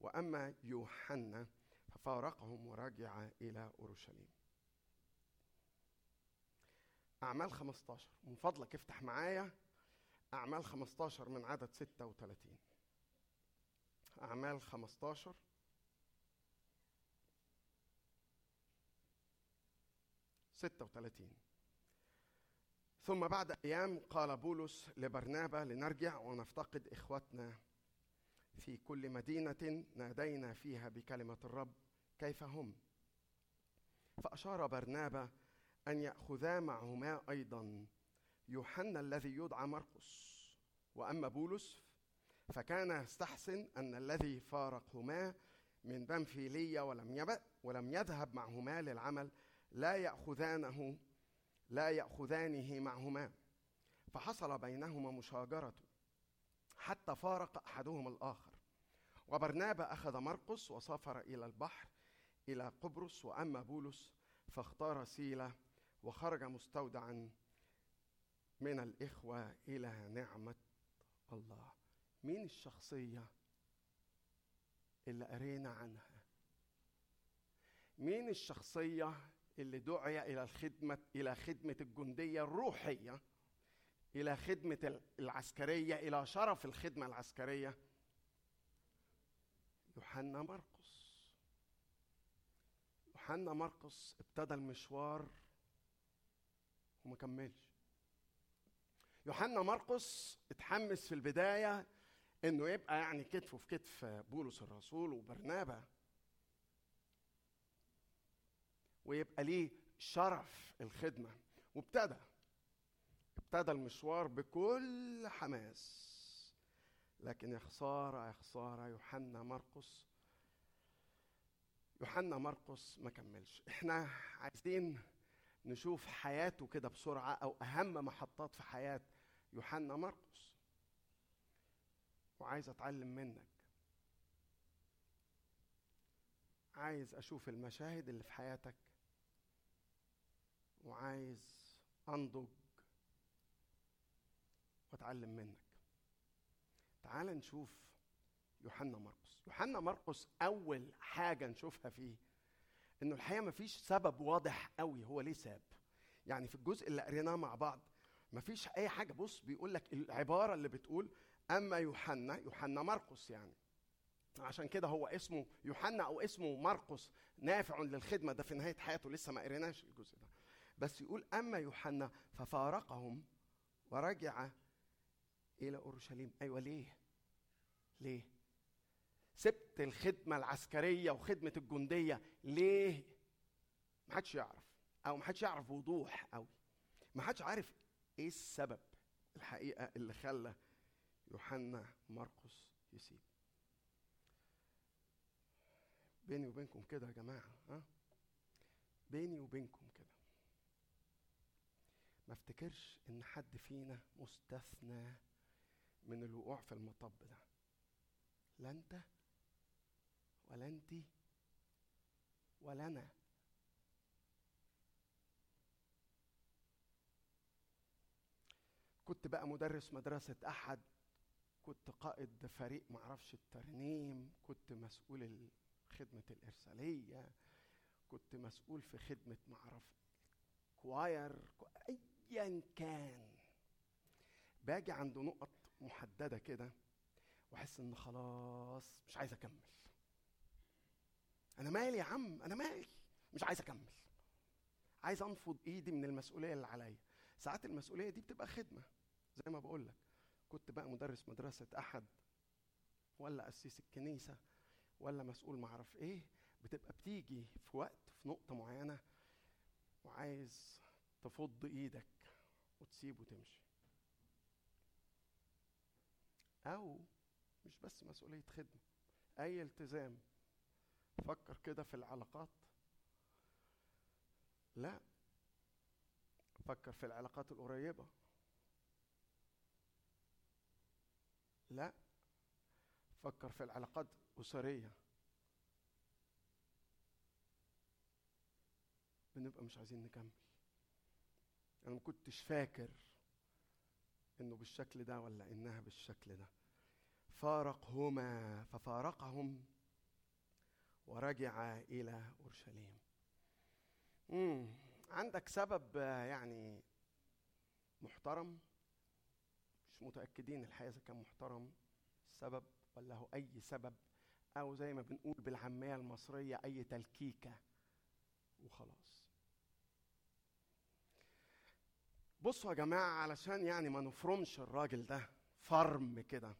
وأما يوحنا ففارقهم ورجع إلى أورشليم. أعمال خمسة عشر، من فضلك افتح معايا أعمال خمسة عشر من عدد ستة وثلاثين. أعمال خمسة عشر ستة وثلاثين. ثم بعد أيام قال بولس لبرنابا لنرجع ونفتقد إخوتنا في كل مدينة نادينا فيها بكلمة الرب كيف هم، فأشار برنابا أن يأخذا معهما أيضا يوحنا الذي يدعى مرقس، وأما بولس فكان يستحسن أن الذي فارقهما من بنفيلية ولم يبأ ولم يذهب معهما للعمل لا يأخذانه لا يأخذانه معهما، فحصل بينهما مشاجرة حتى فارق أحدهم الآخر. وبرنابا أخذ مرقس وسافر إلى البحر إلى قبرص، وأما بولس فاختار سيلا وخرج مستودعا من الإخوة إلى نعمة الله. مين الشخصية اللي قرينا عنها؟ مين الشخصية اللي دعي إلى الخدمة إلى خدمة الجندية الروحية، إلى خدمة العسكرية، إلى شرف الخدمة العسكرية؟ يوحنا مرقس. يوحنا مرقس ابتدى المشوار وما كملش. يوحنا مرقس اتحمس في البداية إنه يبقى يعني كتفه في كتف بولس الرسول وبرنابا، ويبقى ليه شرف الخدمة، وابتدى ابتدى المشوار بكل حماس. لكن يا خسارة يا خسارة، يوحنا مرقس يوحنا مرقس ما كملش. احنا عايزين نشوف حياته كده بسرعة، او اهم محطات في حياة يوحنا مرقس، وعايز اتعلم منك، عايز اشوف المشاهد اللي في حياتك، وعايز انضج واتعلم منك. تعال نشوف يوحنا مرقس. يوحنا مرقس أول حاجة نشوفها فيه إنه الحقيقة مفيش سبب واضح قوي هو ليه ساب. يعني في الجزء اللي قريناه مع بعض مفيش أي حاجة. بص، بيقولك العبارة اللي بتقول أما يوحنا، يوحنا مرقس، يعني عشان كده هو اسمه يوحنا أو اسمه مرقس نافع للخدمة. ده في نهاية حياته، لسه ما قريناش الجزء ده، بس يقول أما يوحنا ففارقهم ورجع إلى أورشليم. أيوة، ليه؟ ليه؟ سبت الخدمة العسكرية وخدمة الجندية ليه؟ محدش يعرف، أو محدش يعرف وضوح أوي. محدش عارف إيه السبب الحقيقة اللي خلى يوحنا مرقس يسيب. بيني وبينكم كده يا جماعة، ها؟ بيني وبينكم كده، ما افتكرش إن حد فينا مستثنى من الوقوع في المطب ده، لا انت ولا انت ولا انا. كنت بقى مدرس مدرسة احد، كنت قائد فريق معرفش الترنيم، كنت مسؤول خدمة الارسالية، كنت مسؤول في خدمة معرفة كواير، ايا كان، باجي عند نقط محددة كده وحس ان خلاص مش عايز اكمل. انا مالي يا عم، انا مالي، مش عايز اكمل. عايز انفض ايدي من المسؤولية اللي عليا. ساعات المسؤولية دي بتبقى خدمة، زي ما بقولك كنت بقى مدرس مدرسة احد، ولا قسيس الكنيسة، ولا مسؤول معرف ايه. بتبقى بتيجي في وقت، في نقطة معينة، وعايز تفض ايدك وتسيب وتمشي. أو مش بس مسؤولية خدمة، أي التزام. فكر كده في العلاقات، لا فكر في العلاقات القريبة، لا فكر في العلاقات الأسرية. بنبقى مش عايزين نكمل. أنا ما كنتش فاكر إنه بالشكل ده، ولا إنها بالشكل ده. فارقهما، ففارقهم ورجع إلى أورشليم. مم. عندك سبب يعني محترم؟ مش متأكدين الحقيقة إذا كان محترم السبب ولا هو أي سبب، أو زي ما بنقول بالعامية المصرية أي تلكيكة وخلاص. بصوا يا جماعة، علشان يعني ما نفرمش الراجل ده فرم كده،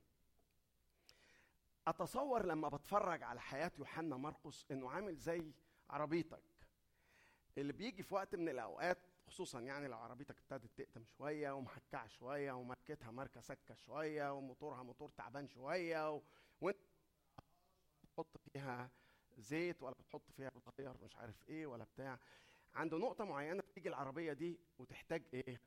أتصور لما بتفرج على حياة يوحنا مرقس إنه عامل زي عربيتك اللي بيجي في وقت من الأوقات، خصوصاً يعني لو عربيتك ابتدت تقدم شوية ومحكعة شوية وماركتها ماركة سكة شوية وموتورها موتور تعبان شوية، و... وانت بتحط فيها زيت ولا بتحط فيها بتغير مش عارف إيه ولا بتاع. عنده نقطة معينة بتيجي العربية دي وتحتاج إيه؟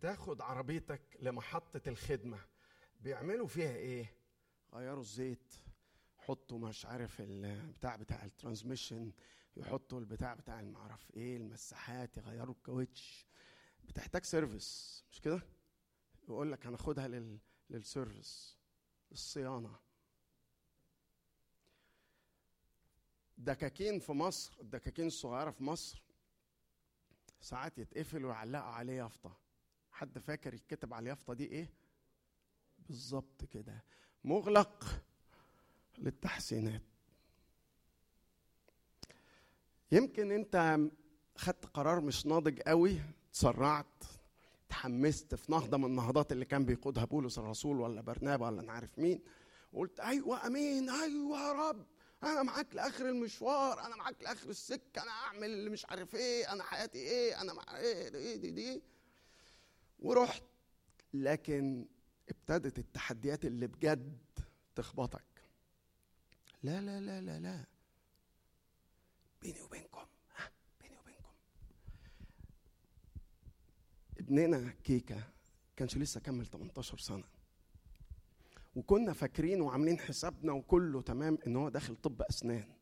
بتاخد عربيتك لمحطة الخدمة بيعملوا فيها ايه؟ غيروا الزيت، حطوا مش عارف البتاع بتاع الترانسميشن، يحطوا البتاع بتاع المعرف ايه، المساحات، يغيروا الكاوتش. بتحتاج سيرفيس مش كده؟ يقول لك هناخدها لل... للسيرفيس، الصيانة. دكاكين في مصر، الدكاكين الصغيرة في مصر ساعات يتقفل ويعلقوا عليه يافطة. حد فاكر يتكتب على اليافطة دي ايه بالظبط كده؟ مغلق للتحسينات. يمكن انت خدت قرار مش ناضج قوي، تسرعت، تحمست في نهضة من النهضات اللي كان بيقودها بولس الرسول ولا برنابا ولا نعرف مين، وقلت ايوه امين، ايوه يا رب انا معاك لاخر المشوار، انا معاك لاخر السكه، انا اعمل اللي مش عارف ايه، انا حياتي ايه، انا مع ايه دي دي, دي. ورحت. لكن ابتدت التحديات اللي بجد تخبطك. لا لا لا لا لا بيني وبينكم، ها بيني وبينكم، ابننا كيكا كانش لسه كمل تمنتاشر سنه، وكنا فاكرين وعاملين حسابنا وكله تمام ان هو داخل طب اسنان.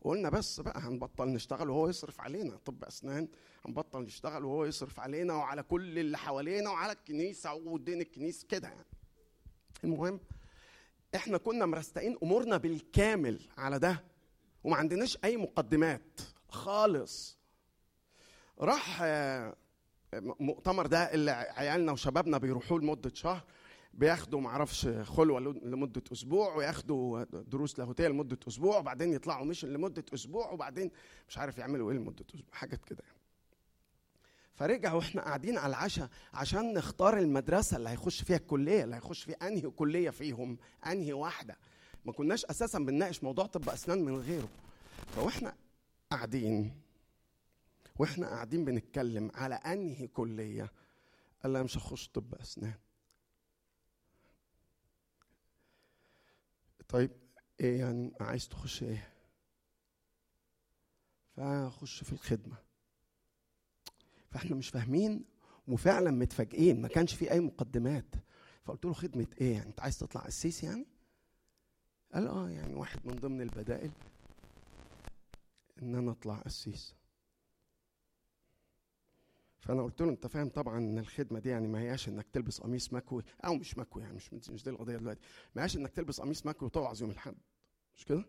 وقلنا بس بقى هنبطل نشتغل وهو يصرف علينا، طب اسنان هنبطل نشتغل وهو يصرف علينا وعلى كل اللي حوالينا وعلى الكنيسه ودين الكنيسه كده يعني. المهم احنا كنا مرستقين امورنا بالكامل على ده وما عندناش اي مقدمات خالص. راح مؤتمر ده اللي عيالنا وشبابنا بيروحوه لمده شهر، بياخدوا معرفش خلوه لمده اسبوع، وياخدوا دروس لاهوتيه لمده اسبوع، وبعدين يطلعوا ميشن لمده اسبوع، وبعدين مش عارف يعملوا ايه لمده اسبوع، حاجات كده. فرجعوا احنا قاعدين على العشاء عشان نختار المدرسه اللي هيخش فيها الكليه، اللي هيخش فيها انهي كليه فيهم، انهي واحده. ما كناش اساسا بنناقش موضوع طب اسنان من غيره. فاحنا قاعدين واحنا قاعدين بنتكلم على انهي كليه، قال لي مش هخش طب اسنان. طيب ايه يعني عايز تخش ايه؟ فاخش في الخدمه. فاحنا مش فاهمين وفعلا متفاجئين، ما كانش في اي مقدمات. فقلت له خدمه ايه يعني، انت عايز تطلع قسيس يعني؟ قال اه يعني واحد من ضمن البدائل ان انا اطلع قسيس. فانا قلت له انت فاهم طبعا ان الخدمه دي يعني ما هياش انك تلبس قميص مكوي او مش مكوي، يعني مش مش دي القضيه دلوقتي، ما هياش انك تلبس قميص مكوي وتوعظ يوم الحد مش كده؟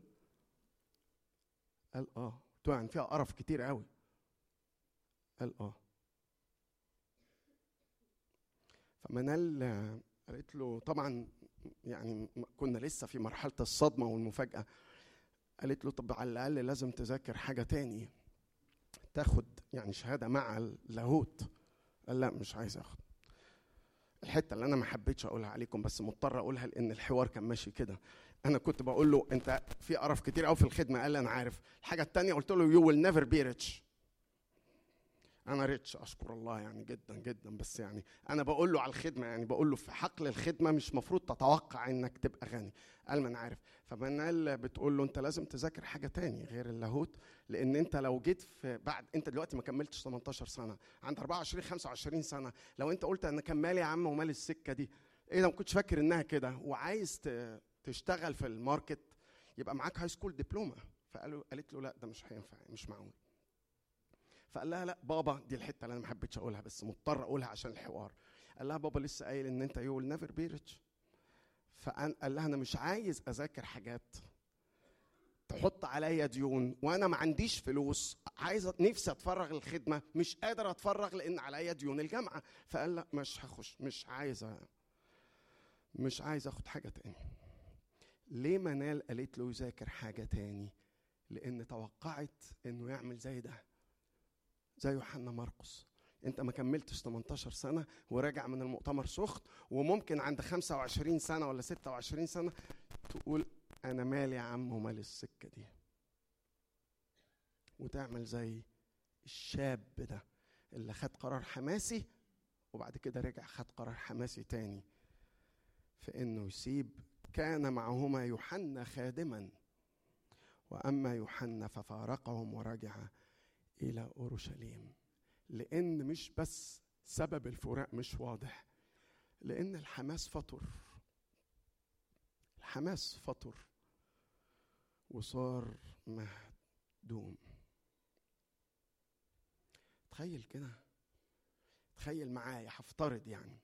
قال اه. قلت له يعني فيها قرف كتير قوي؟ قال اه. فمنال قالت له طبعا يعني كنا لسه في مرحله الصدمه والمفاجاه، قالت له طب على الاقل لازم تذاكر حاجه تاني، تاخد يعني شهاده مع اللاهوت. قال لا مش عايز اخد. الحته اللي انا ما حبيتش اقولها عليكم بس مضطر اقولها لان الحوار كان ماشي كده. انا كنت بقول له انت في قرف كتير قوي في الخدمه، قال انا عارف. الحاجه الثانيه قلت له يو ويل نيفر بي ريتش. انا ريتش اشكر الله يعني جدا جدا، بس يعني انا بقول له على الخدمه، يعني بقول له في حقل الخدمه مش مفروض تتوقع انك تبقى غني. قال ما انا عارف. فمنال بتقول له انت لازم تذاكر حاجه تاني غير اللاهوت، لان انت لو جيت في بعد، انت دلوقتي ما كملتش تمنتاشر سنه، عند اربعة وعشرين خمسة وعشرين سنه، لو انت قلت انا كان مالي يا عم ومال السكه دي ايه ده، ما كنتش فاكر انها كده، وعايز تشتغل في الماركت يبقى معاك هاي سكول دبلومه. فقالوا قالت له لا ده مش هينفع، مش معقول. فقال لها لا بابا، دي الحته اللي انا ما حبيتش اقولها بس مضطر اقولها عشان الحوار. قال لها بابا لسه قايل ان انت يو نيفر بي ريتش. فقال لها انا مش عايز اذاكر حاجات تحط عليا ديون، وانا ما عنديش فلوس، عايز نفسي اتفرغ للخدمه، مش قادر اتفرغ لان عليا ديون الجامعه. فقال لا مش هخش، مش عايز مش عايز اخد حاجه تاني. ليه منال قالت له يذاكر حاجه تاني؟ لان توقعت انه يعمل زي ده، زي يوحنا مرقس. انت ما كملتش تمنتاشر سنه وراجع من المؤتمر سخط، وممكن عند خمسة وعشرين سنه ولا ستة وعشرين سنه تقول انا مالي يا عم ومال السكه دي، وتعمل زي الشاب ده اللي خد قرار حماسي وبعد كده رجع خد قرار حماسي تاني في انه يسيب. كان معهما يوحنا خادما، واما يوحنا ففارقهم ورجع إلى أورشليم. لأن مش بس سبب الفراق مش واضح، لأن الحماس فطر، الحماس فطر وصار مهدوم. تخيل كده، تخيل معايا، هفترض يعني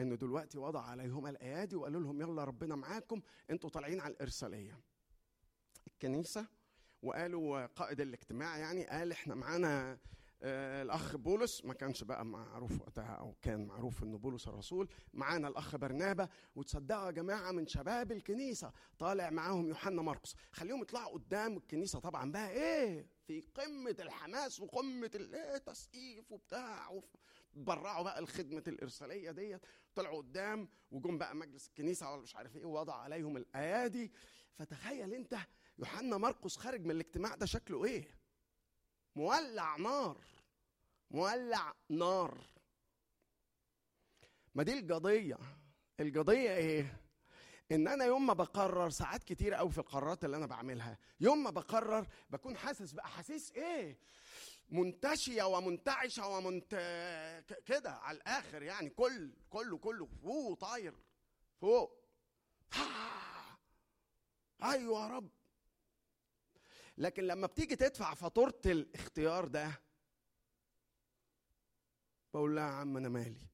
إنه دلوقتي وضع عليهم الأيادي وقالوا لهم يلا ربنا معاكم، أنتوا طالعين على الإرسالية الكنيسة، وقالوا قائد الاجتماع يعني قال إحنا معانا الأخ بولس، ما كانش بقى معروف وقتها أو كان معروف إنه بولس الرسول، معانا الأخ برنابا، وتصدقوا يا جماعة من شباب الكنيسة طالع معاهم يوحنا مرقس، خليهم يطلعوا قدام الكنيسة. طبعا بقى إيه، في قمة الحماس وقمة التسقيف وبتاع، وبرعوا بقى الخدمة الإرسالية دي، طلعوا قدام وجم بقى مجلس الكنيسة ولا مش عارف إيه، ووضع عليهم الأيادي. فتخيل أنت يوحنا مرقس خارج من الاجتماع ده شكله إيه؟ مولع نار، مولع نار. ما دي القضية. القضية إيه؟ إن أنا يوم ما بقرر، ساعات كتير أو في القرارات اللي أنا بعملها، يوم ما بقرر بكون حاسس بقى، حاسس إيه؟ منتشية ومنتعشة ومنت كده على الآخر يعني، كل كله كله فوق طاير فوق. أيوة يا رب. لكن لما بتيجي تدفع فاتورة الاختيار ده، بقول لها يا عم أنا مالي،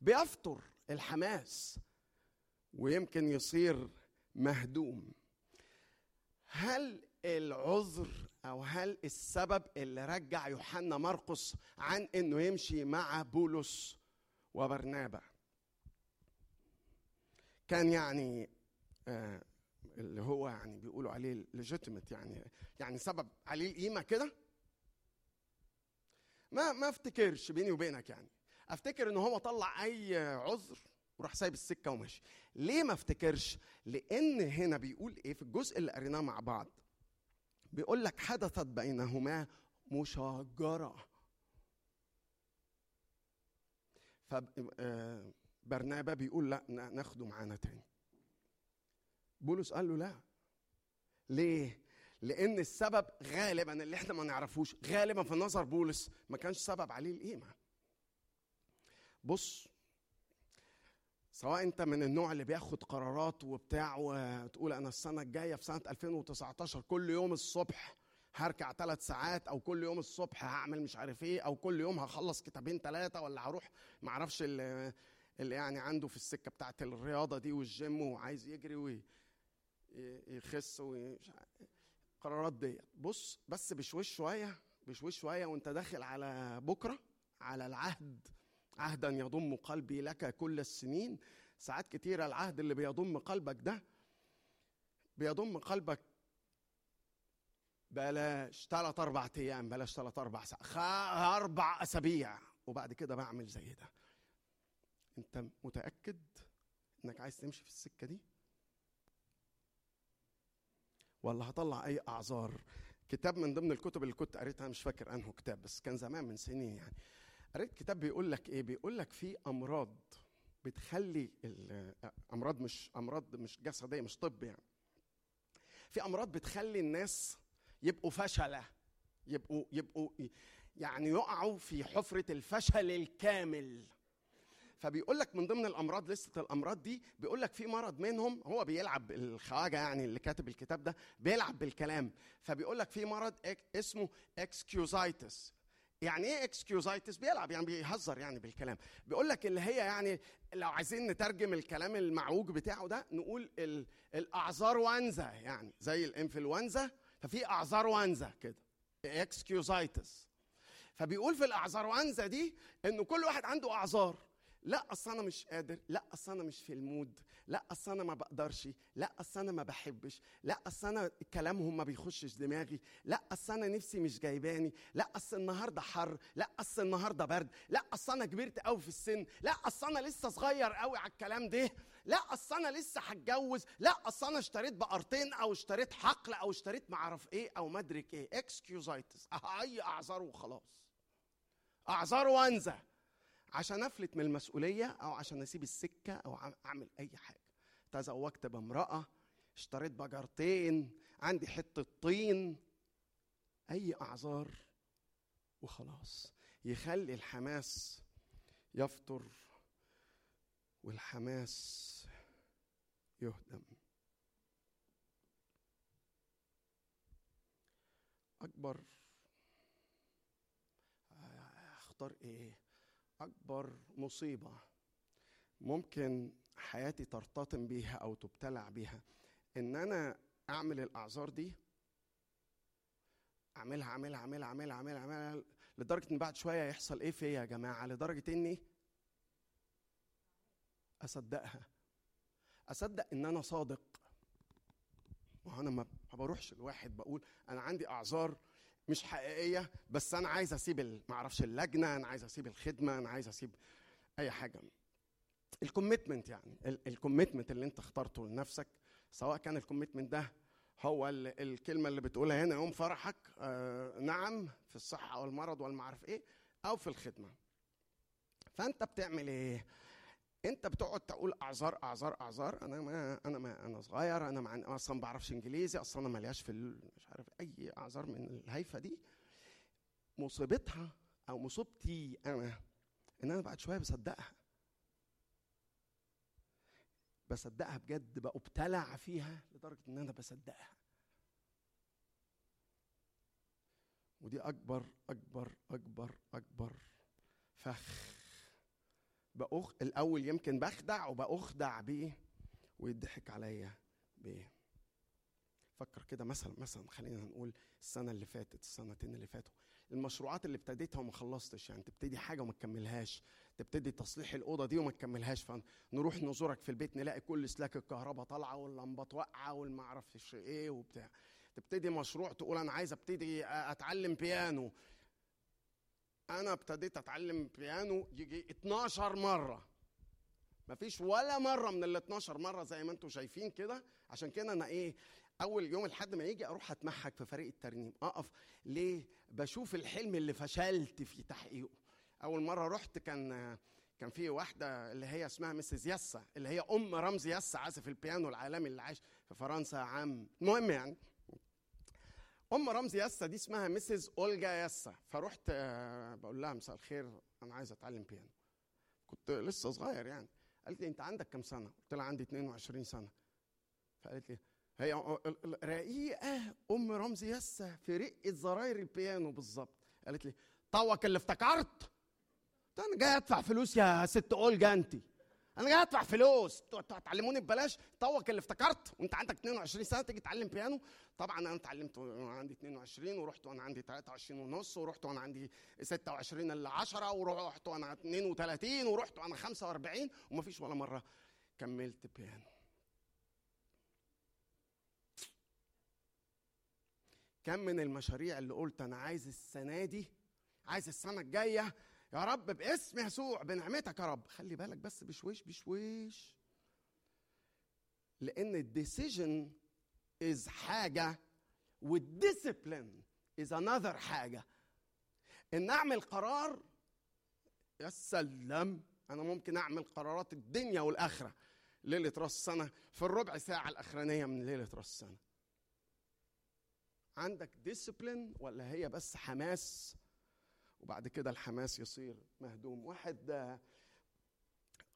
بيفطر الحماس ويمكن يصير مهدوم. هل العذر أو هل السبب اللي رجع يوحنا مرقس عن إنه يمشي مع بولس وبرنابا كان يعني آه اللي هو يعني بيقولوا عليه legitimate، يعني يعني سبب عليه القيمة كده؟ ما ما افتكرش بيني وبينك يعني، افتكر انه هو طلع اي عذر وراح سايب السكة وماشي. ليه ما افتكرش؟ لان هنا بيقول ايه في الجزء اللي قريناه مع بعض؟ بيقول لك حدثت بينهما مشاجرة. فبرنابا بيقول لا ناخده معانا تاني، بولس قال له لا. ليه؟ لأن السبب غالباً اللي احنا ما نعرفوش، غالباً في نظر بولس ما كانش سبب عليه القيمة. بص، سواء انت من النوع اللي بياخد قرارات وبتاع وتقول أنا السنة الجاية في سنة ألفين وتسعتاشر كل يوم الصبح هركع ثلاث ساعات، أو كل يوم الصبح هعمل مش عارف ايه، أو كل يوم هخلص كتابين ثلاثة، ولا هروح معرفش اللي اللي يعني عنده في السكة بتاعة الرياضة دي والجيم وعايز يجري ويخس وقرارات دي. بص، بس بشويش شوية بشويش شوية وانت داخل على بكرة، على العهد، عهدا يضم قلبي لك كل السنين. ساعات كتيرة العهد اللي بيضم قلبك ده بيضم قلبك بلاش ثلاث أربع أيام، بلاش ثلاث أربع ساعة، أربع أسابيع، وبعد كده بعمل زي ده. انت متأكد انك عايز تمشي في السكة دي؟ ولا هطلع اي اعذار؟ كتاب من ضمن الكتب اللي كنت قريتها، مش فاكر انه كتاب بس كان زمان من سنين يعني، قريت كتاب بيقول لك ايه، بيقول لك في امراض بتخلي امراض مش امراض مش جسدية، مش طب يعني، في امراض بتخلي الناس يبقوا فشلة، يبقوا يبقوا يعني يقعوا في حفرة الفشل الكامل. فبيقولك من ضمن الأمراض، لسة الأمراض دي، بيقولك في مرض منهم، هو بيلعب الخواجة يعني اللي كاتب الكتاب ده بيلعب بالكلام، فبيقولك في مرض اسمه اكسكيوزايتس. يعني ايه اكسكيوزايتس؟ بيلعب يعني بيهزر يعني بالكلام. بيقولك اللي هي يعني لو عايزين نترجم الكلام المعوج بتاعه ده نقول الأعذار وانزة، يعني زي الانفلونزا، ففي أعذار وانزة كده، اكسكيوزايتس. فبيقول في الأعذار وانزة دي إنه كل واحد عنده أعذار، لا اصل انا مش قادر، لا اصل انا مش في المود، لا اصل انا ما بقدرش، لا اصل انا ما بحبش، لا اصل انا كلامهم ما بيخشش دماغي، لا اصل انا نفسي مش جايباني، لا اصل النهارده حر، لا اصل النهارده برد، لا اصل انا كبرت قوي في السن، لا اصل انا لسه صغير قوي على الكلام ده، لا اصل انا لسه هتجوز، لا اصل انا اشتريت بقرتين او اشتريت حقل او اشتريت معرف ايه او مدرك ايه. اكسكيوزايتس، اي اعذار وخلاص، اعذار وانزه، عشان أفلت من المسؤولية أو عشان أسيب السكة أو أعمل أي حاجة. تزوجت بامرأة، اشتريت بجارتين، عندي حتة طين، أي أعذار وخلاص. يخلي الحماس يفطر والحماس يهدم. أكبر أخطر إيه؟ أكبر مصيبة ممكن حياتي ترتطم بيها أو تبتلع بيها إن أنا أعمل الأعذار دي، أعملها أعملها أعملها أعملها أعملها أعملها لدرجة إن بعد شوية يحصل إيه فيا يا جماعة؟ لدرجة إني أصدقها، أصدق إن أنا صادق. وأنا ما بروحش الواحد بقول أنا عندي أعذار مش حقيقية، بس أنا عايز أسيب معرفش اللجنة، أنا عايز أسيب الخدمة، أنا عايز أسيب أي حاجة. الكوميتمنت يعني الكوميتمنت اللي أنت اخترته لنفسك، سواء كان الكوميتمنت ده هو الكلمة اللي بتقولها هنا يوم فرحك آه نعم في الصحة والمرض والمعرف إيه، أو في الخدمة. فأنت بتعمل إيه؟ أنت بتقعد تقول أعذار أعذار أعذار، أنا ما أنا ما أنا صغير، أنا ما أصلا ما بعرفش إنجليزي، أصلا أنا مالياش في مش عارف أي أعذار من الهيفة دي. مصيبتها أو مصيبتي أنا إن أنا بعد شوية بصدقها، بصدقها بجد، بقى ابتلع فيها لدرجة إن أنا بصدقها. ودي أكبر أكبر أكبر أكبر فخ. بأخ... الأول يمكن بخدع وبأخدع بيه ويضحك عليا بيه. فكر كده مثلا مثلا خلينا نقول السنة اللي فاتت، السنتين اللي فاتوا، المشروعات اللي ابتديتها وما خلصتش. يعني تبتدي حاجة وما تكملهاش، تبتدي تصليح الأوضة دي وما تكملهاش، فنروح نزورك في البيت نلاقي كل سلاك الكهرباء طالعة واللمبات واقعة والمعرفش إيه وبتاع. تبتدي مشروع تقول أنا عايز ابتدي أتعلم بيانو، أنا ابتديت أتعلم بيانو يجي اتناشر مرة، مفيش ولا مرة من ال اتناشر مرة زي ما انتم شايفين كده. عشان كده أنا إيه أول يوم الحد ما يجي أروح أتمحك في فريق الترنيم، أقف ليه؟ بشوف الحلم اللي فشلت في تحقيقه. أول مرة رحت كان كان في واحدة اللي هي اسمها مسز يسا، اللي هي أم رمز يسا عازف البيانو العالمي اللي عايش في فرنسا عام، المهم يعني أم رمز يسا دي اسمها مسز أولجا يسا. فروحت بقول لها مساء الخير أنا عايز أتعلم بيانو، كنت لسه صغير يعني. قالت لي أنت عندك كم سنة؟ قلت لها عندي اتنين وعشرين سنة. فقالت لي هي رقيقة أم رمز يسا في رقة زراير البيانو بالظبط. قالت لي طوك اللي افتكرت، قلت أنا جاي أدفع فلوس يا ست أولجا، أنت أنا جاي أدفع فلوس، أنتوا هتعلموني ببلاش؟ طوّك اللي افتكرت، وأنت عندك اتنين وعشرين سنة تيجي تتعلم بيانو. طبعًا أنا اتعلمت وأنا عندي اتنين وعشرين، ورحت وأنا عندي تلاتة وعشرين ونص، ورحت وأنا عندي ستة وعشرين إلى عشرة، ورحت وأنا اتنين وتلاتين، ورحت وأنا خمسة وأربعين، ومفيش ولا مرة كملت بيانو. كم من المشاريع اللي قلت أنا عايز السنة دي، عايز السنة الجاية يا رب باسم يسوع بنعمتك يا رب. خلي بالك بس بشويش بشويش، لأن الديسيجن is حاجة والديسيبلين is another حاجة. إن أعمل قرار، يا سلام، أنا ممكن أعمل قرارات الدنيا والآخرة ليلة راس السنة في الربع ساعة الأخرانية من ليلة راس السنة. عندك ديسيبلين ولا هي بس حماس؟ وبعد كده الحماس يصير مهدوم. واحد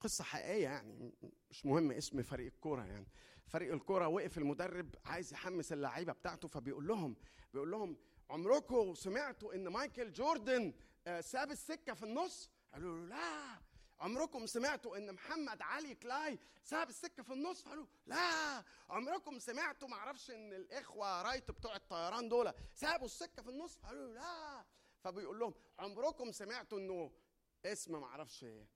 قصة حقيقية يعني، مش مهم اسم فريق الكورة يعني، فريق الكورة وقف المدرب عايز يحمس اللعيبة بتاعته، فبيقول لهم بيقول لهم عمركم سمعتوا ان مايكل جوردن ساب السكة في النص؟ قالوا له لا. عمركم سمعتوا ان محمد علي كلاي ساب السكة في النص؟ قالوا لا. عمركم سمعتوا معرفش ان الاخوة رايت بتوع الطيران دول سابوا السكة في النص؟ قالوا لا. فبيقول لهم عمركم سمعتوا انه اسم معرفش ايه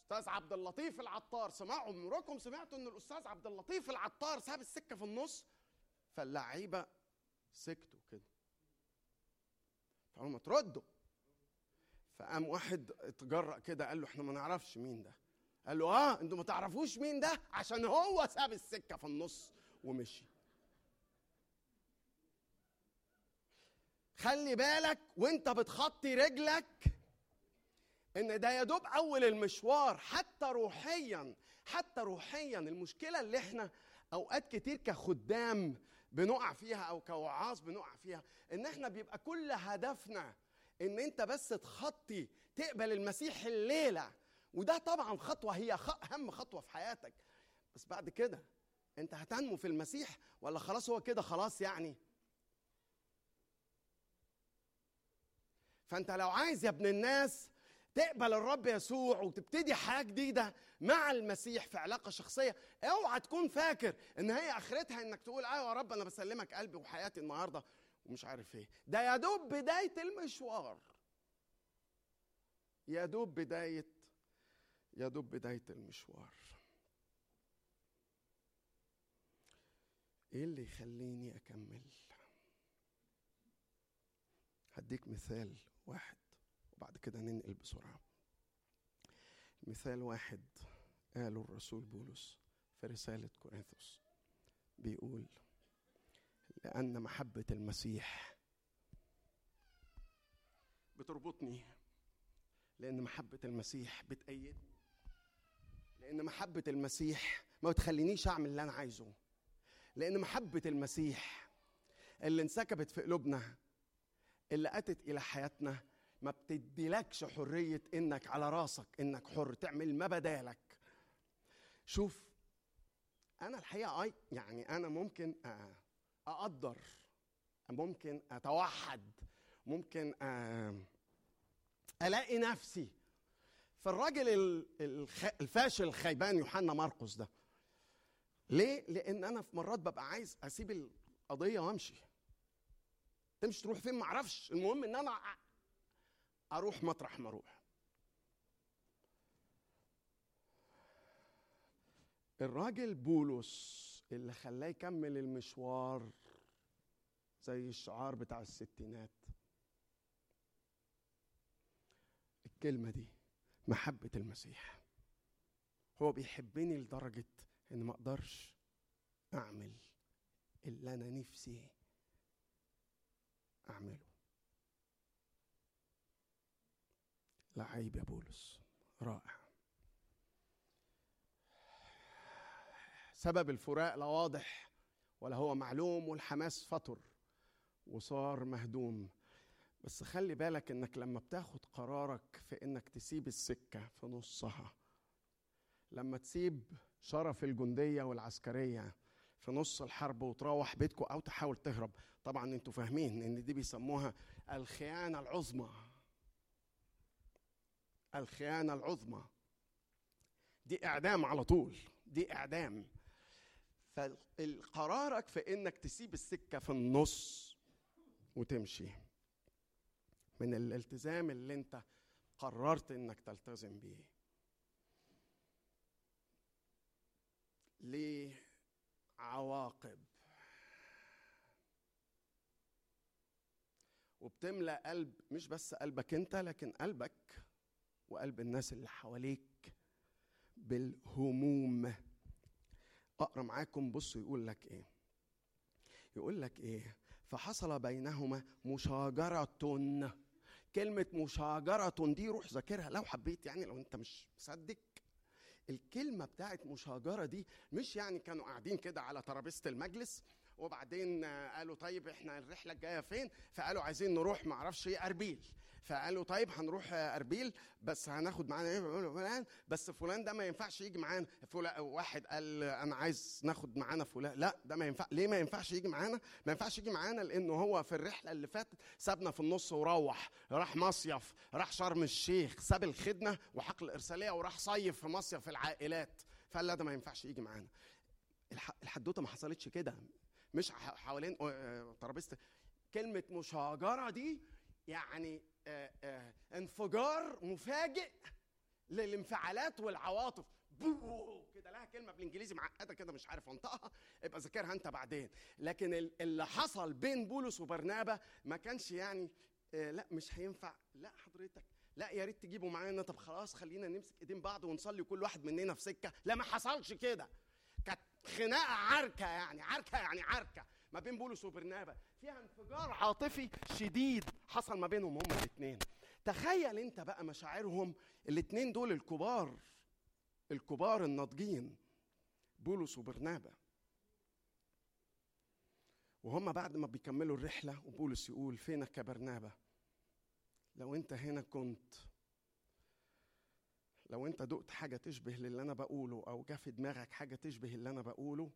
استاذ عبد اللطيف العطار، سمعوا عمركم سمعتوا ان الاستاذ عبد اللطيف العطار ساب السكه في النص؟ فاللعيبه سكتوا كده، فقالوا ما تردوا. فقام واحد اتجرأ كده قال له احنا ما نعرفش مين ده. قال له اه انتوا ما تعرفوش مين ده عشان هو ساب السكه في النص ومشي. خلي بالك وانت بتخطي رجلك ان ده يدوب اول المشوار، حتى روحيا حتى روحيا. المشكلة اللي احنا اوقات كتير كخدام بنقع فيها او كوعاظ بنقع فيها، ان احنا بيبقى كل هدفنا ان انت بس تخطي تقبل المسيح الليلة. وده طبعا خطوة، هي اهم خطوة في حياتك. بس بعد كده انت هتنمو في المسيح ولا خلاص هو كده خلاص يعني؟ فانت لو عايز يا ابن الناس تقبل الرب يسوع وتبتدي حياة جديدة مع المسيح في علاقة شخصية، اوعى تكون فاكر ان هي اخرتها انك تقول ايوه يا رب انا بسلمك قلبي وحياتي النهاردة ومش عارف ايه. ده يدوب بداية المشوار، يدوب بداية يدوب بداية المشوار. ايه اللي يخليني اكمل؟ هديك مثال واحد وبعد كده ننقل بسرعة. مثال واحد قاله الرسول بولس في رسالة كورنثوس، بيقول لأن محبة المسيح بتربطني، لأن محبة المسيح بتأيدني، لأن محبة المسيح ما بتخلينيش أعمل اللي أنا عايزه، لأن محبة المسيح اللي انسكبت في قلوبنا اللي أتت إلى حياتنا ما بتديلكش حرية إنك على راسك، إنك حر تعمل ما بدالك. شوف أنا الحقيقة يعني أنا ممكن أقدر، ممكن أتوحد، ممكن ألاقي نفسي في الراجل الفاشل الخيبان يوحنا مرقس ده. ليه؟ لأن أنا في مرات ببقى عايز أسيب القضية وأمشي. تمشي تروح فين معرفش، المهم إن أنا أروح مطرح ما أروح. الراجل بولس اللي خلاه يكمل المشوار زي الشعار بتاع الستينات، الكلمة دي محبة المسيح، هو بيحبني لدرجة إن ما أقدرش أعمل اللي أنا نفسي أعمله. لعيب يا بولس، رائع. سبب الفراق لا واضح ولا هو معلوم، والحماس فطر وصار مهدوم. بس خلي بالك انك لما بتاخد قرارك في انك تسيب السكة في نصها، لما تسيب شرف الجندية والعسكرية في نص الحرب وتروح بيتكو او تحاول تهرب، طبعا انتوا فاهمين ان دي بيسموها الخيانة العظمى. الخيانة العظمى دي إعدام على طول، دي إعدام. فالقرارك في إنك تسيب السكة في النص وتمشي من الالتزام اللي انت قررت إنك تلتزم بيه. ليه عواقب، وبتملأ قلب، مش بس قلبك انت لكن قلبك وقلب الناس اللي حواليك بالهموم. اقرا معاكم، بصوا يقول لك ايه، يقول لك ايه فحصل بينهما مشاجرة. كلمة مشاجرة دي روح ذاكرها لو حبيت، يعني لو انت مش مصدق الكلمة بتاعت مشاجرة دي، مش يعني كانوا قاعدين كده على ترابيزة المجلس وبعدين قالوا طيب احنا الرحلة الجاية فين، فقالوا عايزين نروح معرفش ايه أربيل، فقالوا طيب هنروح أربيل بس هناخد معانا ايه فلان، بس فلان ده ما ينفعش يجي معانا. واحد قال انا عايز ناخد معانا فلان، لا ده ما ينفع. ليه ما ينفعش يجي معانا؟ ما ينفعش يجي معانا لانه هو في الرحلة اللي فاتت سابنا في النص وروح، راح مصيف، راح شرم الشيخ، ساب الخدمة وحقل الإرسالية وراح صيف في مصيف العائلات، فقال لا ده ما ينفعش يجي معانا. الحدوتة ما حصلتش كده، مش حوالين ترابيزة. كلمة مشاجرة دي يعني انفجار مفاجئ للانفعالات والعواطف كده. لها كلمة بالانجليزي معقدة كده مش عارف انطقها، ابقى ذاكرها انت بعدين. لكن اللي حصل بين بولس وبرنابا ما كانش يعني لا مش هينفع، لا حضرتك، لا يا ريت تجيبوا معانا، طب خلاص خلينا نمسك ايدين بعض ونصلي كل واحد مننا في سكة. لا ما حصلش كده، كانت خناقة عركة، يعني عركة يعني عركة ما بين بولس وبرنابا، فيها انفجار عاطفي شديد حصل ما بينهم هما الاثنين. تخيل انت بقى مشاعرهم الاثنين دول، الكبار الكبار الناضجين بولس وبرنابا، وهم بعد ما بيكملوا الرحلة وبولس يقول فينك يا برنابا، لو انت هنا كنت، لو انت دقت حاجة تشبه للي انا بقوله او جا في دماغك حاجة تشبه اللي انا بقوله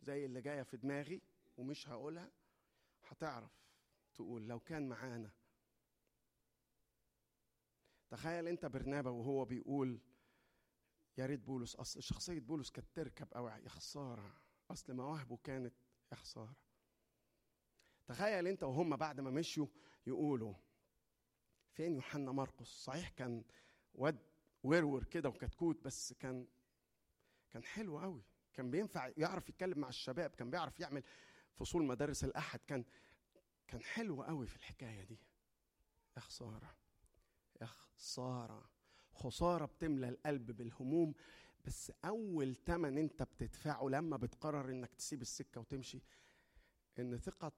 زي اللي جاية في دماغي ومش هقولها، هتعرف تقول لو كان معانا. تخيل انت برنابا وهو بيقول يا ريت بولس، اصل شخصية بولس كانت تركب او يا خسارة، اصل مواهبه كانت يا خسارة. تخيل انت وهم بعد ما مشوا يقولوا فين يوحنا مرقس؟ صحيح كان ود ورور كده وكتكوت، بس كان كان حلو قوي، كان بينفع يعرف يتكلم مع الشباب، كان بيعرف يعمل فصول مدارس الأحد، كان كان حلو قوي في الحكاية دي. يا خسارة، يا خسارة، خسارة بتملى القلب بالهموم، بس أول تمن أنت بتدفعه لما بتقرر إنك تسيب السكة وتمشي إن ثقة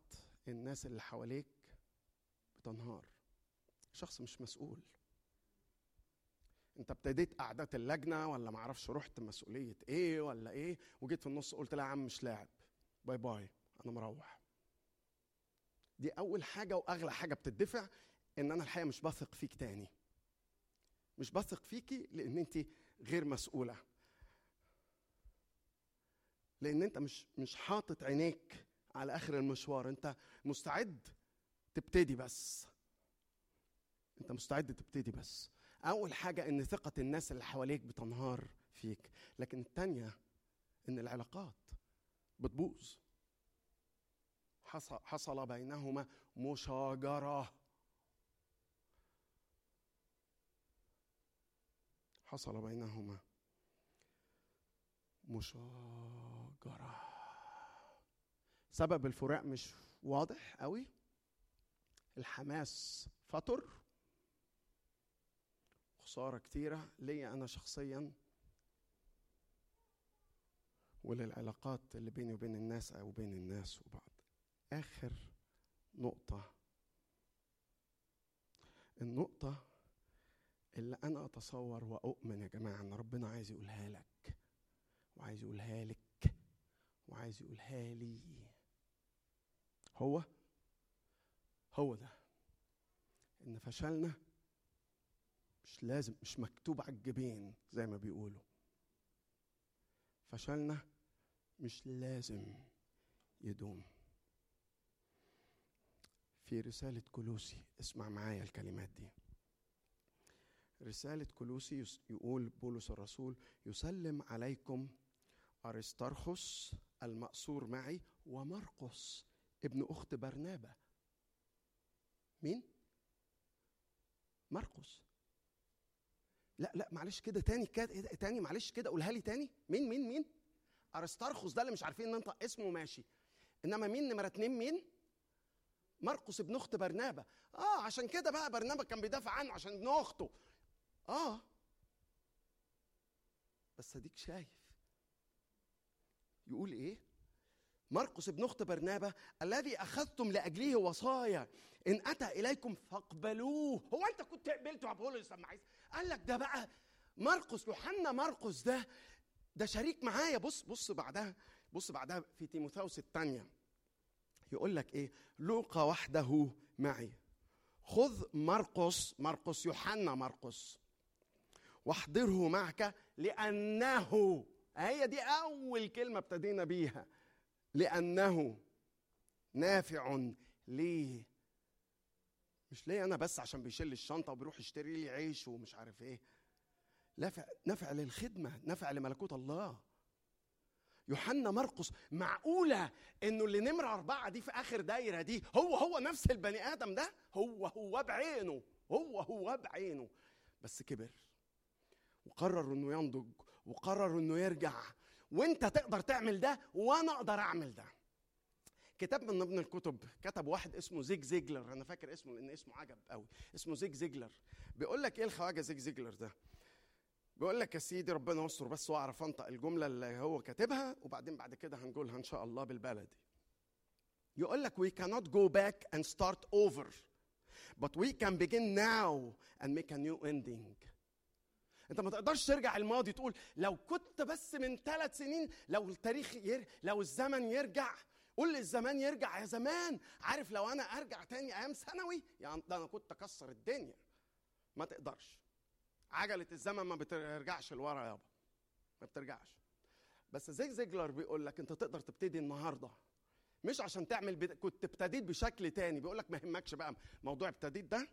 الناس اللي حواليك بتنهار. شخص مش مسؤول. انت ابتديت قعدات اللجنه ولا معرفش رحت مسؤوليه ايه ولا ايه، وجيت في النص قلت لا يا عم مش لاعب، باي باي انا مروح. دي اول حاجه واغلى حاجه بتدفع، ان انا الحقيقه مش بثق فيك تاني، مش بثق فيكي لان انت غير مسؤوله، لان انت مش مش حاطط عينيك على اخر المشوار. انت مستعد تبتدي بس، انت مستعد تبتدي بس. اول حاجه ان ثقه الناس اللي حواليك بتنهار فيك، لكن الثانيه ان العلاقات بتبوظ. حصل حصل بينهما مشاجره، حصل بينهما مشاجره. سبب الفراق مش واضح قوي، الحماس فطر، خسارة كتيرة ليا أنا شخصياً وللعلاقات اللي بيني وبين الناس أو بين الناس وبعض. آخر نقطة، النقطة اللي أنا أتصور وأؤمن يا جماعة أن ربنا عايز يقولها لك وعايز يقولها لك وعايز يقولها لي، هو هو ده، إن فشلنا مش لازم، مش مكتوب على الجبين زي ما بيقولوا. فشلنا مش لازم يدوم. في رسالة كولوسي، اسمع معايا الكلمات دي، رسالة كولوسي يقول بولس الرسول يسلم عليكم أريستارخوس المأسور معي ومرقس ابن أخت برنابا. مين؟ مرقس. لا لا معلش كده تاني كده تاني معلش كده قولها لي تاني. مين مين مين؟ أريستارخوس ده اللي مش عارفين ننطق اسمه ماشي، انما مين نمره اتنين؟ مين؟ مرقس ابن اخت برنابا. اه عشان كده بقى برنابا كان بيدافع عنه عشان ابن اخته. اه بس اديك شايف يقول ايه؟ مرقس ابن اخت برنابا الذي اخذتم لاجله وصايا ان اتى اليكم فاقبلوه. هو انت كنت قبلته يا بولس لما عايز؟ قال لك ده بقى مرقس، يوحنا مرقس ده ده شريك معايا. بص بص بعدها، بص بعدها في تيموثاوس الثانيه يقول لك ايه؟ لوقا وحده معي، خذ مرقس، مرقس يوحنا مرقس، واحضره معك لانه. هي دي اول كلمه ابتدينا بيها، لانه نافع ليه، مش ليه انا بس عشان بيشيل الشنطه وبيروح يشتري لي عيش ومش عارف ايه. نفع، نفع للخدمه، نفع لملكوت الله. يوحنا مرقس، معقوله انه اللي نمره اربعه دي في اخر دايره دي هو هو نفس البني ادم ده؟ هو هو بعينه، هو هو بعينه، بس كبر وقرر انه ينضج وقرر انه يرجع. وانت تقدر تعمل ده وانا اقدر اعمل ده. كتاب من ضمن الكتب كتب واحد اسمه زيج زيجلر، انا فاكر اسمه لان اسمه عجب قوي، اسمه زيج زيجلر. بيقول لك ايه الخواجه زيج زيجلر ده؟ بيقول لك يا سيدي ربنا يستر بس واعرف انطق الجمله اللي هو كاتبها وبعدين بعد كده هنقولها ان شاء الله بالبلدي. يقول لك we cannot go back and start over but we can begin now and make a new ending. انت ما تقدرش ترجع الماضي تقول لو كنت بس من ثلاث سنين، لو التاريخ ير... لو الزمن يرجع قول لي الزمان يرجع يا زمان. عارف لو انا ارجع تاني ايام ثانوي يعني ده انا كنت اكسر الدنيا. ما تقدرش، عجله الزمن ما بترجعش لورا يابا، ما بترجعش. بس زيج زيجلر بيقول لك انت تقدر تبتدي النهارده، مش عشان تعمل بد... كنت ابتديت بشكل تاني. بيقول لك ما يهمكش بقى موضوع ابتديت ده،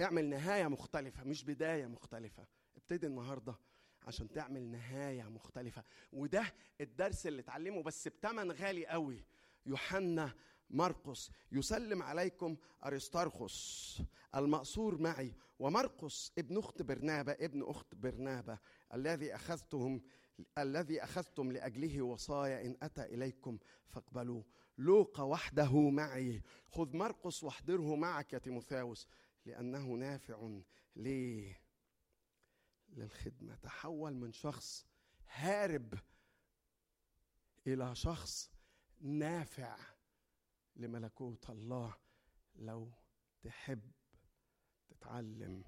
اعمل نهايه مختلفه مش بدايه مختلفه. ابتدي النهارده عشان تعمل نهايه مختلفه. وده الدرس اللي اتعلمه بس بتمن غالي قوي. يوحنا مرقس يسلم عليكم أريستارخوس المأسور معي ومرقس ابن أخت برنابة ابن أخت برنابة الذي أخذتهم الذي أخذتم لأجله وصايا إن أتى إليكم فاقبلوه. لوقا وحده معي، خذ مرقس واحضره معك يا تيموثاوس لأنه نافع لي للخدمة. تحول من شخص هارب إلى شخص نافع لملكوت الله. لو تحب تتعلم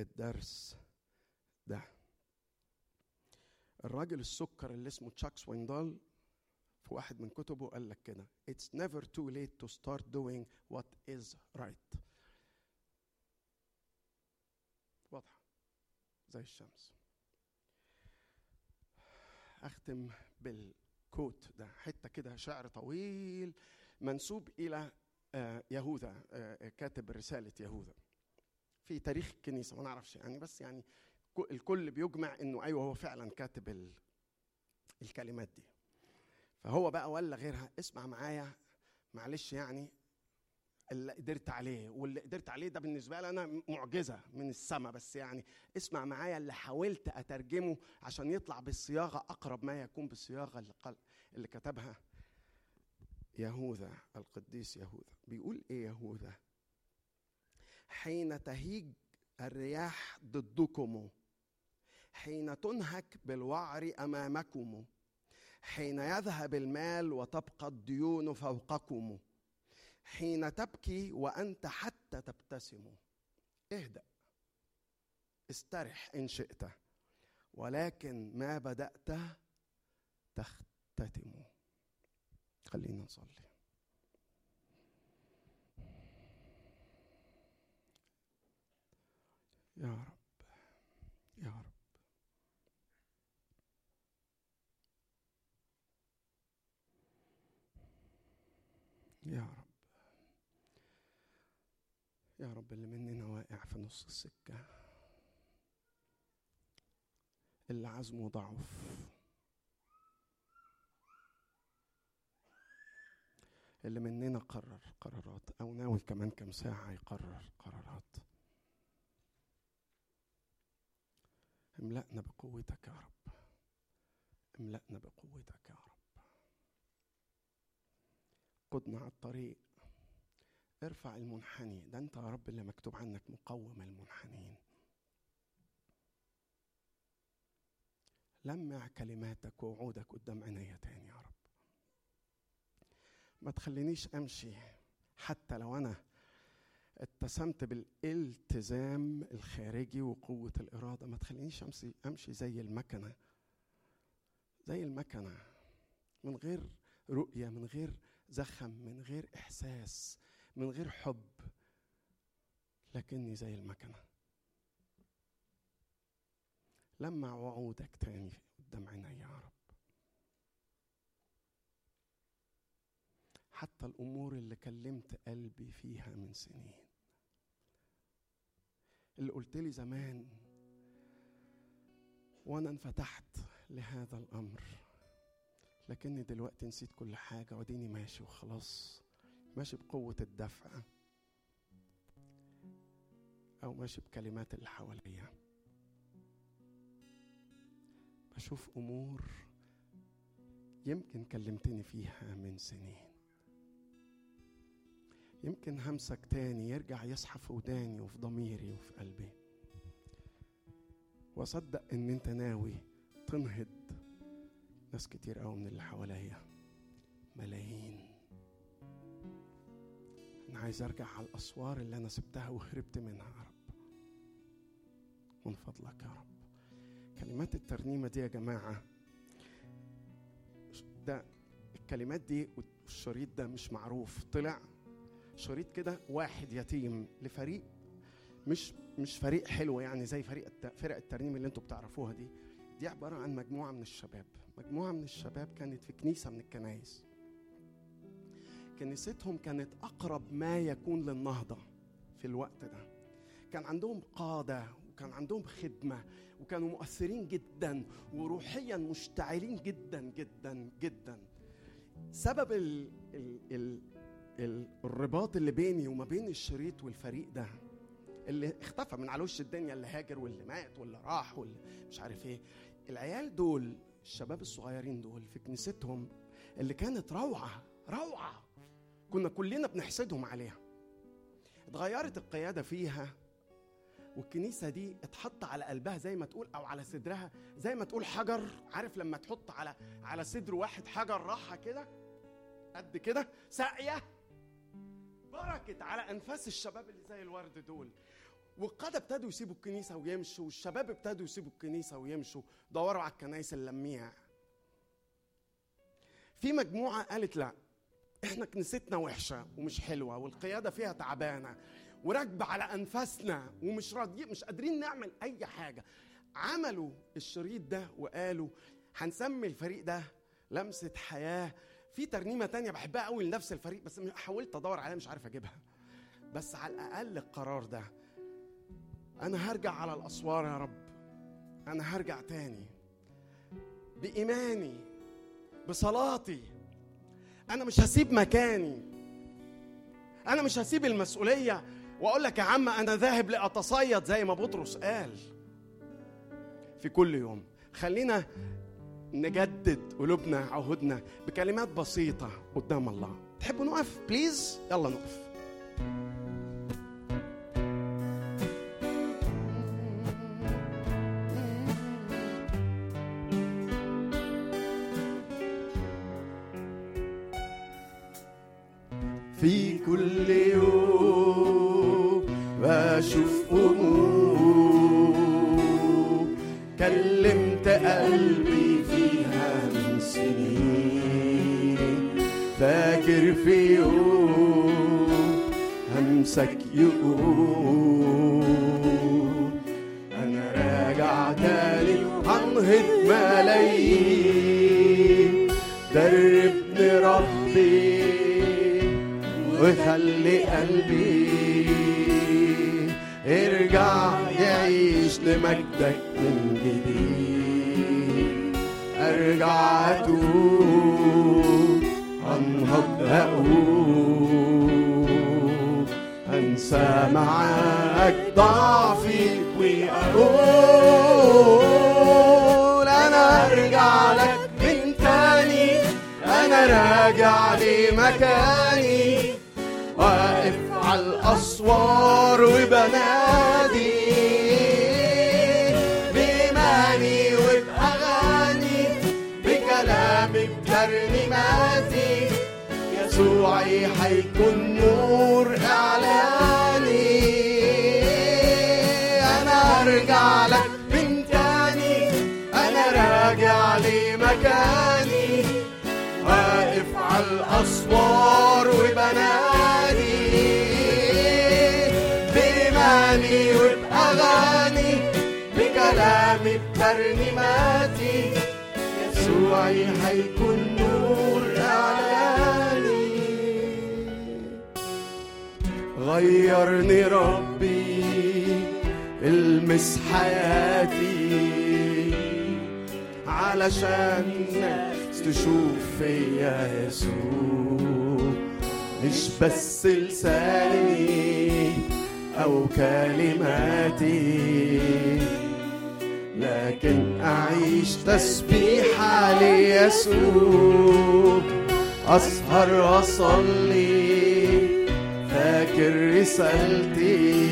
الدرس ده، الراجل السكر اللي اسمه تشاك سويندال في واحد من كتبه قال لك كده: It's never too late to start doing what is right. واضح زي الشمس. أختم بالكوت ده، حتة كده شعر طويل منسوب إلى يهوذا كاتب رسالة يهوذا في تاريخ الكنيسة. ما نعرفش يعني، بس يعني الكل بيجمع إنه أيوة هو فعلا كاتب الكلمات دي. فهو بقى ولا غيرها اسمع معايا معلش، يعني اللي قدرت عليه واللي قدرت عليه ده بالنسبة لي أنا معجزة من السماء، بس يعني اسمع معايا اللي حاولت أترجمه عشان يطلع بالصياغة أقرب ما يكون بالصياغة اللي, اللي كتبها يهوذا القديس يهوذا. بيقول إيه يهوذا؟ حين تهيج الرياح ضدكم، حين تنهك بالوعر أمامكم، حين يذهب المال وتبقى الديون فوقكم، حين تبكي وأنت حتى تبتسم. اهدأ، استرح إن شئت، ولكن ما بدأت تختتم. خلينا نصلي. يا رب يا رب يا رب يا رب، اللي مننا واقع في نص السكة، اللي عزمه ضعف، اللي مننا قرر قرارات أو ناوي كمان كم ساعة يقرر قرارات، املأنا بقوتك يا رب، املأنا بقوتك يا رب، قدنا على الطريق، ارفع المنحني. ده انت يا رب اللي مكتوب عنك مقوم المنحنين. لمع كلماتك ووعودك قدام عينيا تاني يا رب. ما تخلينيش امشي حتى لو انا اتسمت بالالتزام الخارجي وقوة الإرادة، ما تخلينيش امشي امشي زي المكنة زي المكنة من غير رؤية، من غير زخم، من غير إحساس، من غير حب، لكني زي المكنة. لمع وعودك تاني قدام عيني يا رب. حتى الأمور اللي كلمت قلبي فيها من سنين، اللي قلت لي زمان وأنا انفتحت لهذا الأمر، لكني دلوقتي نسيت كل حاجة وديني ماشي وخلاص، ماشي بقوة الدفع أو ماشي بكلمات اللي حواليا. بشوف أمور يمكن كلمتني فيها من سنين، يمكن همسك تاني يرجع يصحى في وداني وفي ضميري وفي قلبي، وصدق إن أنت ناوي تنهض ناس كتير قوي من اللي حواليا، ملايين. أنا عايز أرجع على الأسوار اللي أنا سبتها وهربت منها يا رب، من فضلك يا رب. كلمات الترنيمة دي يا جماعة، ده الكلمات دي والشريط ده مش معروف، طلع شريط كده واحد يتيم لفريق مش مش فريق حلو يعني زي فريق فرق الترنيم اللي انتوا بتعرفوها دي. دي عبارة عن مجموعة من الشباب، مجموعة من الشباب كانت في كنيسة من الكنائس، كنيستهم كانت أقرب ما يكون للنهضة في الوقت ده، كان عندهم قادة وكان عندهم خدمة وكانوا مؤثرين جدا وروحيا مشتعلين جدا جدا جدا. سبب ال ال ال ال الرباط اللي بيني وما بين الشريط والفريق ده اللي اختفى من على وش الدنيا، اللي هاجر واللي مات واللي راح واللي مش عارف ايه، العيال دول الشباب الصغيرين دول في كنيستهم اللي كانت روعة روعة كنا كلنا بنحسدهم عليها، اتغيرت القيادة فيها والكنيسة دي اتحط على قلبها زي ما تقول او على صدرها زي ما تقول حجر، عارف لما تحط على على صدر واحد حجر راحة كده قد كده ساقية، بركت على أنفاس الشباب اللي زي الورد دول، والقادة ابتدوا يسيبوا الكنيسة ويمشوا، والشباب ابتدوا يسيبوا الكنيسة ويمشوا دوروا على الكنائس اللميع. في مجموعة قالت لا احنا كنيستنا وحشة ومش حلوة والقيادة فيها تعبانة وراكبة على أنفاسنا ومش راضيين مش قادرين نعمل أي حاجة. عملوا الشريط ده وقالوا هنسمي الفريق ده لمسة حياة. في ترنيمة تانية بحبها قوي لنفس الفريق بس حاولت أدور عليها مش عارف أجيبها، بس على الأقل القرار ده أنا هرجع على الأسوار يا رب، أنا هرجع تاني بإيماني بصلاتي، أنا مش هسيب مكاني، أنا مش هسيب المسؤولية وأقول لك يا عم أنا ذاهب لأتصيد زي ما بطرس قال في كل يوم. خلينا نجدد قلوبنا عهودنا بكلمات بسيطة قدام الله. تحبوا نقف بليز؟ يلا نقف. في كل يوم بشوف أمور كلمت قلبي فاكر في يوم همسك يقول أنا راجع تالي هنهض ملايين، دربني ربي وخلي قلبي ارجع يعيش لمجدك من جديد، ارجع أتوب أنهض أقول أنسى معاك ضعفي وأقول أنا أرجع لك من تاني، أنا راجع لمكاني واقف على الأسوار وبنادي بإيماني وبأغاني بكلامي بترنيماتي، يسوعي حيكون نور إعلاني، أنا أرجع لك من تاني، أنا راجع لمكاني واقف على الأسوار وبنادي بإيماني وبأغاني بكلامي بترنيماتي، يسوعي حيكون نور إعلاني. غيرني ربي المس حياتي علشان الناس تشوف فيا يسوع، مش بس لساني أو كلماتي لكن أعيش تسبيحة ليسوع، أسهر وأصلي فاكر رسالتي،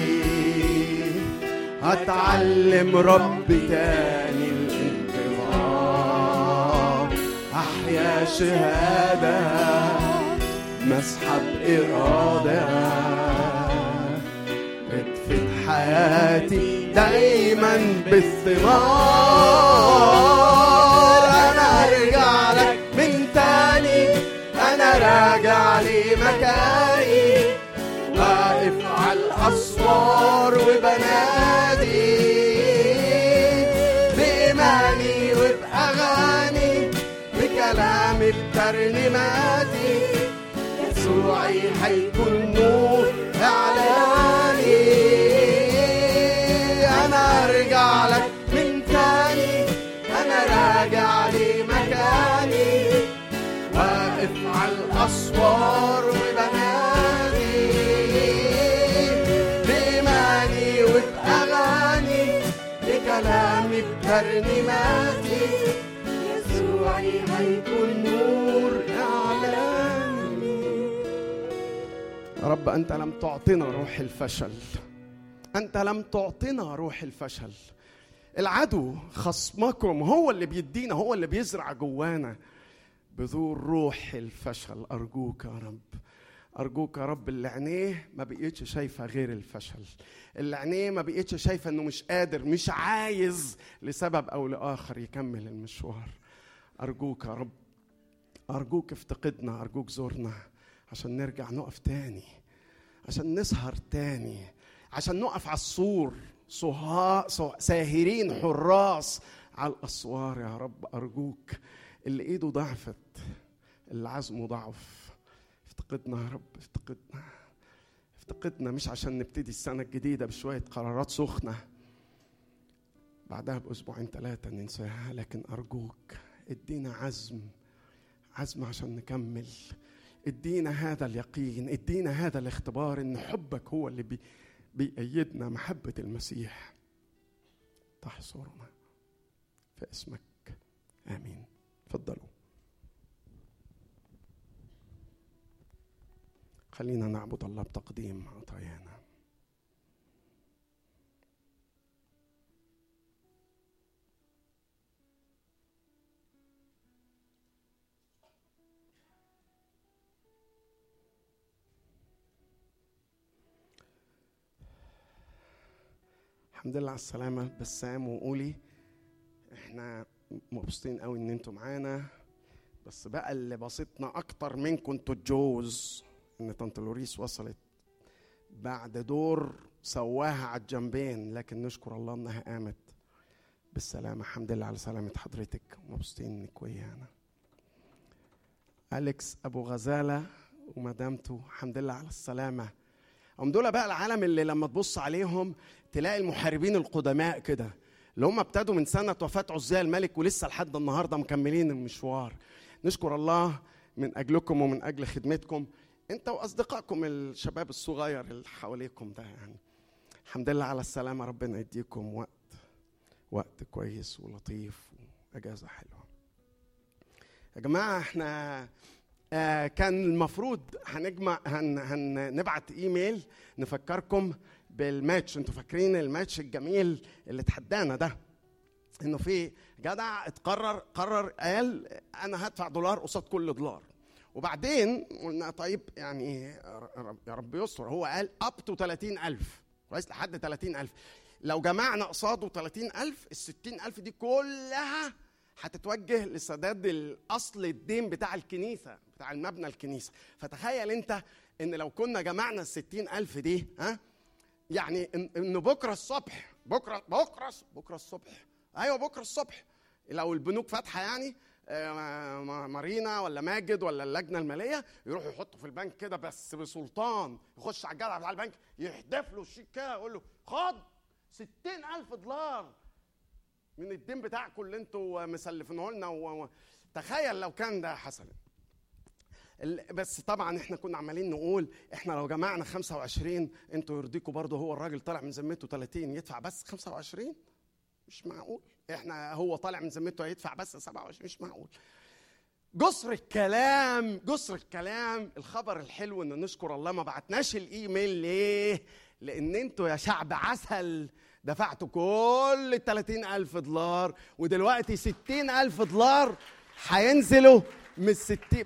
هتعلم ربي تاني الانتظار، أحيا شهادة مسحب إرادة اتفت حياتي دايما بالثمار، أنا أرجع لك من تاني، راجع لمكاني واقف على الأسوار وبنادي بإيماني وبأغاني بكلامي بترنيماتي يسوعي حيكون نور إعلاني. أنا أرجع لك من تاني، أنا راجع لمكاني واقف على الأسوار وبنادي بإيماني وبأغاني بكلامي بترنيماتي يسوعي هيكون نور إعلاني. يا رب أنت لم تعطينا روح الفشل، أنت لم تعطينا روح الفشل. العدو خصمكم هو اللي بيدينا، هو اللي بيزرع جوانا بذور روح الفشل. أرجوك يا رب، أرجوك يا رب، اللي عينيه ما بقيتش شايفة غير الفشل، اللي عينيه ما بقيتش شايفة أنه مش قادر مش عايز لسبب أو لآخر يكمل المشوار، أرجوك يا رب، أرجوك افتقدنا، أرجوك زورنا عشان نرجع نقف تاني، عشان نسهر تاني، عشان نقف على السور ساهرين حراس على الأسوار. يا رب أرجوك، اللي ايده ضعفت، اللي عزمه ضعف، افتقدنا يا رب، افتقدنا افتقدنا مش عشان نبتدي السنة الجديدة بشوية قرارات سخنة بعدها بأسبوعين ثلاثة ننساها، لكن أرجوك ادينا عزم، عزم عشان نكمل، ادينا هذا اليقين، ادينا هذا الاختبار ان حبك هو اللي بي بيأيدنا. محبة المسيح تحصرنا في اسمك، آمين. تفضلوا، خلينا نعبد الله بتقديم عطايانا. الحمد لله على السلامة بسام وقولي، احنا مبسوطين قوي ان انتم معانا، بس بقى اللي بسطنا اكتر منكم انتوا الجوز، ان طنط لوريس وصلت بعد دور سواها على الجنبين، لكن نشكر الله انها قامت بالسلامه. الحمد لله على سلامه حضرتك، مبسوطين انك ويانا. اليكس ابو غزاله ومدامته، الحمد لله على السلامه. هم دول بقى العالم اللي لما تبص عليهم تلاقي المحاربين القدماء كده، اللي هم ابتدوا من سنة وفاة عزية الملك ولسه لحد النهاردة مكملين المشوار. نشكر الله من أجلكم ومن أجل خدمتكم أنت وأصدقائكم الشباب الصغير اللي حواليكم ده، يعني الحمد لله على السلامة. ربنا يديكم وقت وقت كويس ولطيف وأجازة حلوة يا جماعة. احنا آه كان المفروض هنجمع هن هنبعت إيميل نفكركم بالماتش، انتوا فاكرين الماتش الجميل اللي اتحدانا ده، انه في جدع اتقرر قرر قال انا هدفع دولار قصاد كل دولار، وبعدين قلنا طيب يعني يا رب يستر، هو قال اب تو ثلاثين ألف، كويس لحد ثلاثين ألف، لو جمعنا قصاده ثلاثين ألف ال ستين ألف دي كلها هتتوجه لسداد الاصل الدين بتاع الكنيسه بتاع المبنى الكنيسه. فتخيل انت ان لو كنا جمعنا ال ستين ألف دي، ها يعني إنه بكرة الصبح بكرة بكرة بكرة الصبح أيوة بكرة الصبح لو البنوك فاتحة، يعني مارينا ولا ماجد ولا اللجنة المالية يروحوا يحطوا في البنك كده، بس بسلطان يخش على الجدع بتاع البنك يحدف له الشيك كده يقول له خد ستين ألف دولار من الدين بتاعكم اللي انتوا مسلفينه لنا و... تخيل لو كان ده حصل. بس طبعا احنا كنا عمالين نقول احنا لو جمعنا خمسة وعشرين انتوا يرضيكوا برضه، هو الراجل طالع من ذمته ثلاثين يدفع بس خمسة وعشرين، مش معقول. احنا هو طالع من ذمته هيدفع بس سبعة وعشرين، مش معقول. جسر الكلام جسر الكلام الخبر الحلو ان نشكر الله ما بعتناش الايميل. ليه؟ لان انتوا يا شعب عسل دفعتوا كل ثلاثين ألف دولار، ودلوقتي ستين ألف دولار هينزلوا من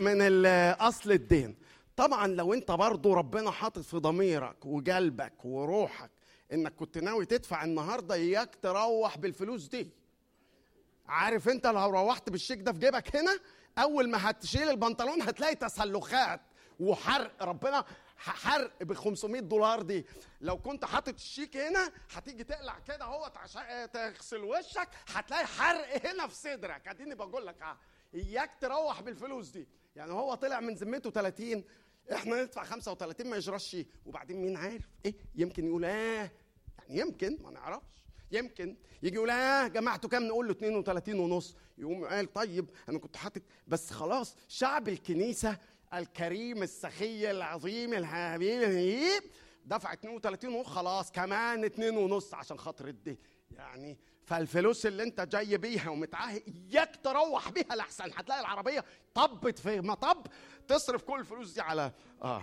من أصل الدين. طبعا لو انت برضو ربنا حاطط في ضميرك وقلبك وروحك انك كنت ناوي تدفع النهاردة، اياك تروح بالفلوس دي. عارف انت لو روحت بالشيك ده في جيبك هنا اول ما هتشيل البنطلون هتلاقي تسلخات وحرق. ربنا حرق ب خمسمية دولار دي. لو كنت حاطط الشيك هنا هتيجي تقلع كده هو تغسل وشك هتلاقي حرق هنا في صدرك. اديني بقول لك اه اياك تروح بالفلوس دي. يعني هو طلع من ذمته تلاتين، احنا ندفع خمسة وتلاتين ما يجراش شيء. وبعدين مين عارف ايه يمكن يقول اه يعني يمكن ما نعرفش، يمكن يجي يقول اه جماعته كام، نقول له اتنين وتلاتين ونص، يقوم قال طيب انا كنت حاطط. بس خلاص شعب الكنيسه الكريم السخي العظيم الحبيب دفع اتنين وتلاتين ونص، خلاص كمان اتنين ونص عشان خاطر دي. يعني فالفلوس اللي انت جاي بيها ومتعاهد اياك تروح بيها لحسن. هتلاقي العربيه طبت في مطب تصرف كل الفلوس دي على اه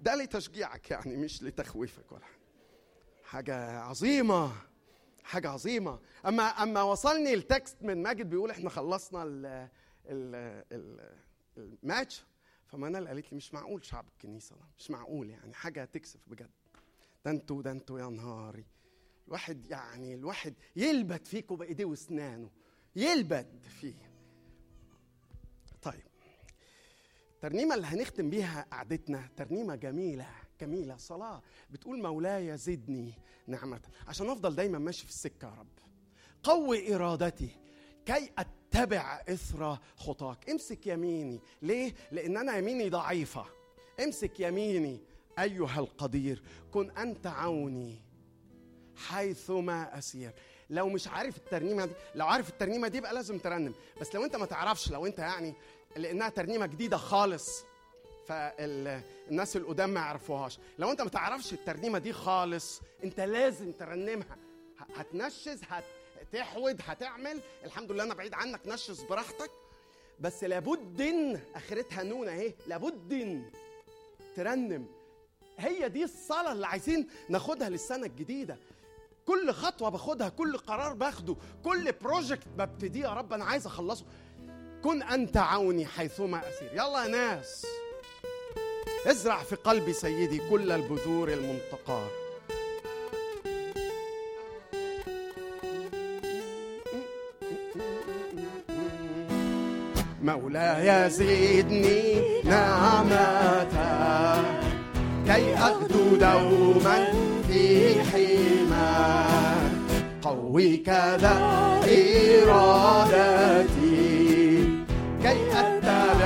ده لتشجيعك يعني مش لتخويفك ولا حاجه. عظيمه حاجه عظيمه. اما اما وصلني التكست من ماجد بيقول احنا خلصنا ال الماتش، فمنال قالت لي مش معقول شعب الكنيسه ده، مش معقول يعني حاجه تكسف بجد. ده انتوا ده انتوا يا نهاري. الواحد يعني الواحد يلبت فيكوا بايديه واسنانه، يلبت فيه. طيب الترنيمه اللي هنختم بيها قعدتنا ترنيمه جميله جميله، صلاه بتقول مولاي زدني نعمه عشان افضل دايما ماشي في السكه يا رب، قوي ارادتي كي اتبع اثر خطاك. امسك يميني. ليه؟ لان انا يميني ضعيفه. امسك يميني ايها القدير، كن انت عوني حيثما أسير. لو مش عارف الترنيمة دي، لو عارف الترنيمة دي بقى لازم ترنم، بس لو انت ما تعرفش، لو انت يعني لأنها ترنيمة جديدة خالص فالناس القدام ما يعرفوهاش، لو انت ما تعرفش الترنيمة دي خالص انت لازم ترنمها. هتنشز، هتحود، هتعمل. الحمد لله انا بعيد عنك، نشز براحتك، بس لابد اخرتها نون اهي، لابد ترنم. هي دي الصلاة اللي عايزين ناخدها للسنة الجديدة. كل خطوة باخدها، كل قرار باخده، كل بروجكت ببتديه يا رب أنا عايز أخلصه، كن أنت عوني حيثما أسير. يلا يا ناس، ازرع في قلبي سيدي كل البذور المنتقاة. مولاي زدني نعمة كي أغدو دوما في حما، قوي كذا إرادتي كي أتبع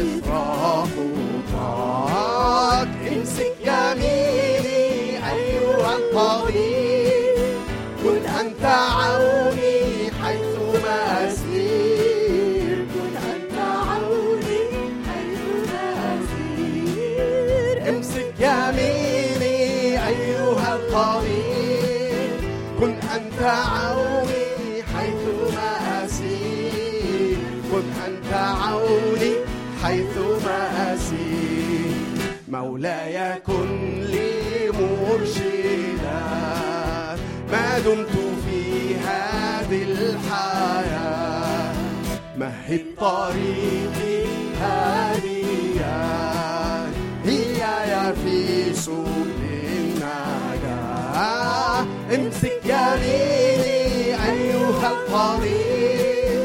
إصرار خطاك. امسك يميني أيها القدير، كن أنت عوني حيثما أسير. يميني أيها القدير، كن أنت عوني حيثما أسير، كن أنت عوني حيثما أسير. مولاي كن لي مرشدا ما دمت في هذه الحياة، مهد طريقي هاديا في سبل النجاة. امسك يميني أيها القدير،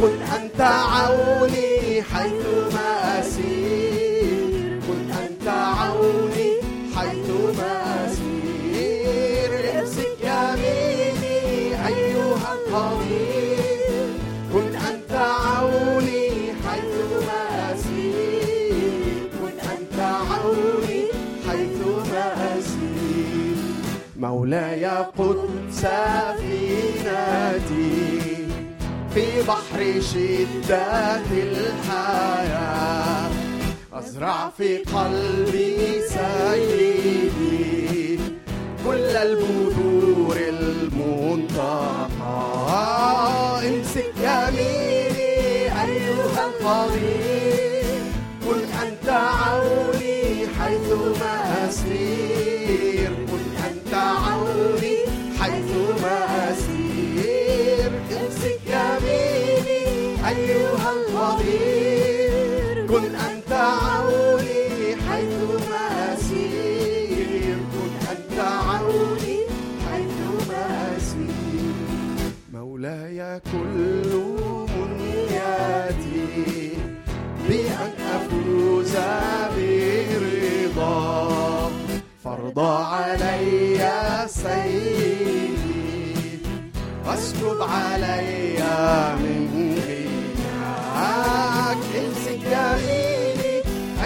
كن أنت عوني حيثما أسير، كن أنت عوني حيثما أسير. امسك يميني أيها القدير، كن أنت عوني حيثما أسير، كن أنت عوني. مولاي قد سفينتي في بحر شدة الحياة، أزرع في قلبي سيدي كل البذور المنتقاة. امسك يميني أيها القدير، كن أنت عوني حيثما أسير، كن أنت عوني حيثما أسير. امسك يميني أيها القدير، كن أنت عوني حيثما أسير، كن أنت عوني حيثما أسير. مولاي كل منياتي ارضى علي يا سيدي واسكب علي من غياك. امسك يميني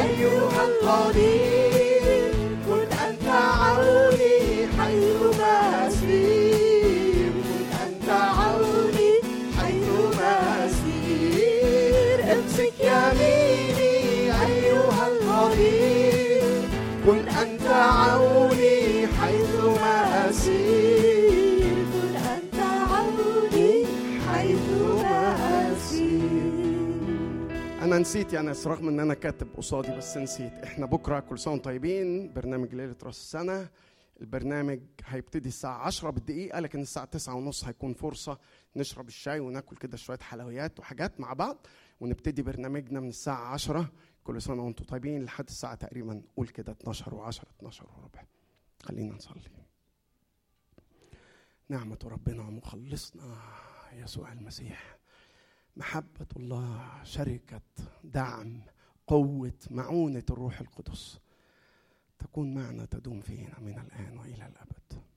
أيها الطريق، كن أنت عوني حيث ما أسير، كن أنت عوني حيث ما أسير. امسك يميني أيها الطريق، كن أنت عوني حيث ما أسير. أنا نسيت يا ناس، رغم أن أنا كاتب قصادي بس نسيت. إحنا بكرة كل سنة طيبين، برنامج ليلة رأس السنة. البرنامج هيبتدي الساعة عشرة بالدقيقة، لكن الساعة تسعة ونص هيكون فرصة نشرب الشاي ونأكل كده شوية حلويات وحاجات مع بعض، ونبتدي برنامجنا من الساعة عشرة. كل سنة وانتم طيبين لحد الساعة تقريبا قول كده اتناشر وعشرة، اتناشر وربع. خلينا نصلي. نعمة ربنا مخلصنا يسوع المسيح، محبة الله، شركة، دعم، قوة، معونة الروح القدس تكون معنا، تدوم فينا من الآن وإلى الأبد.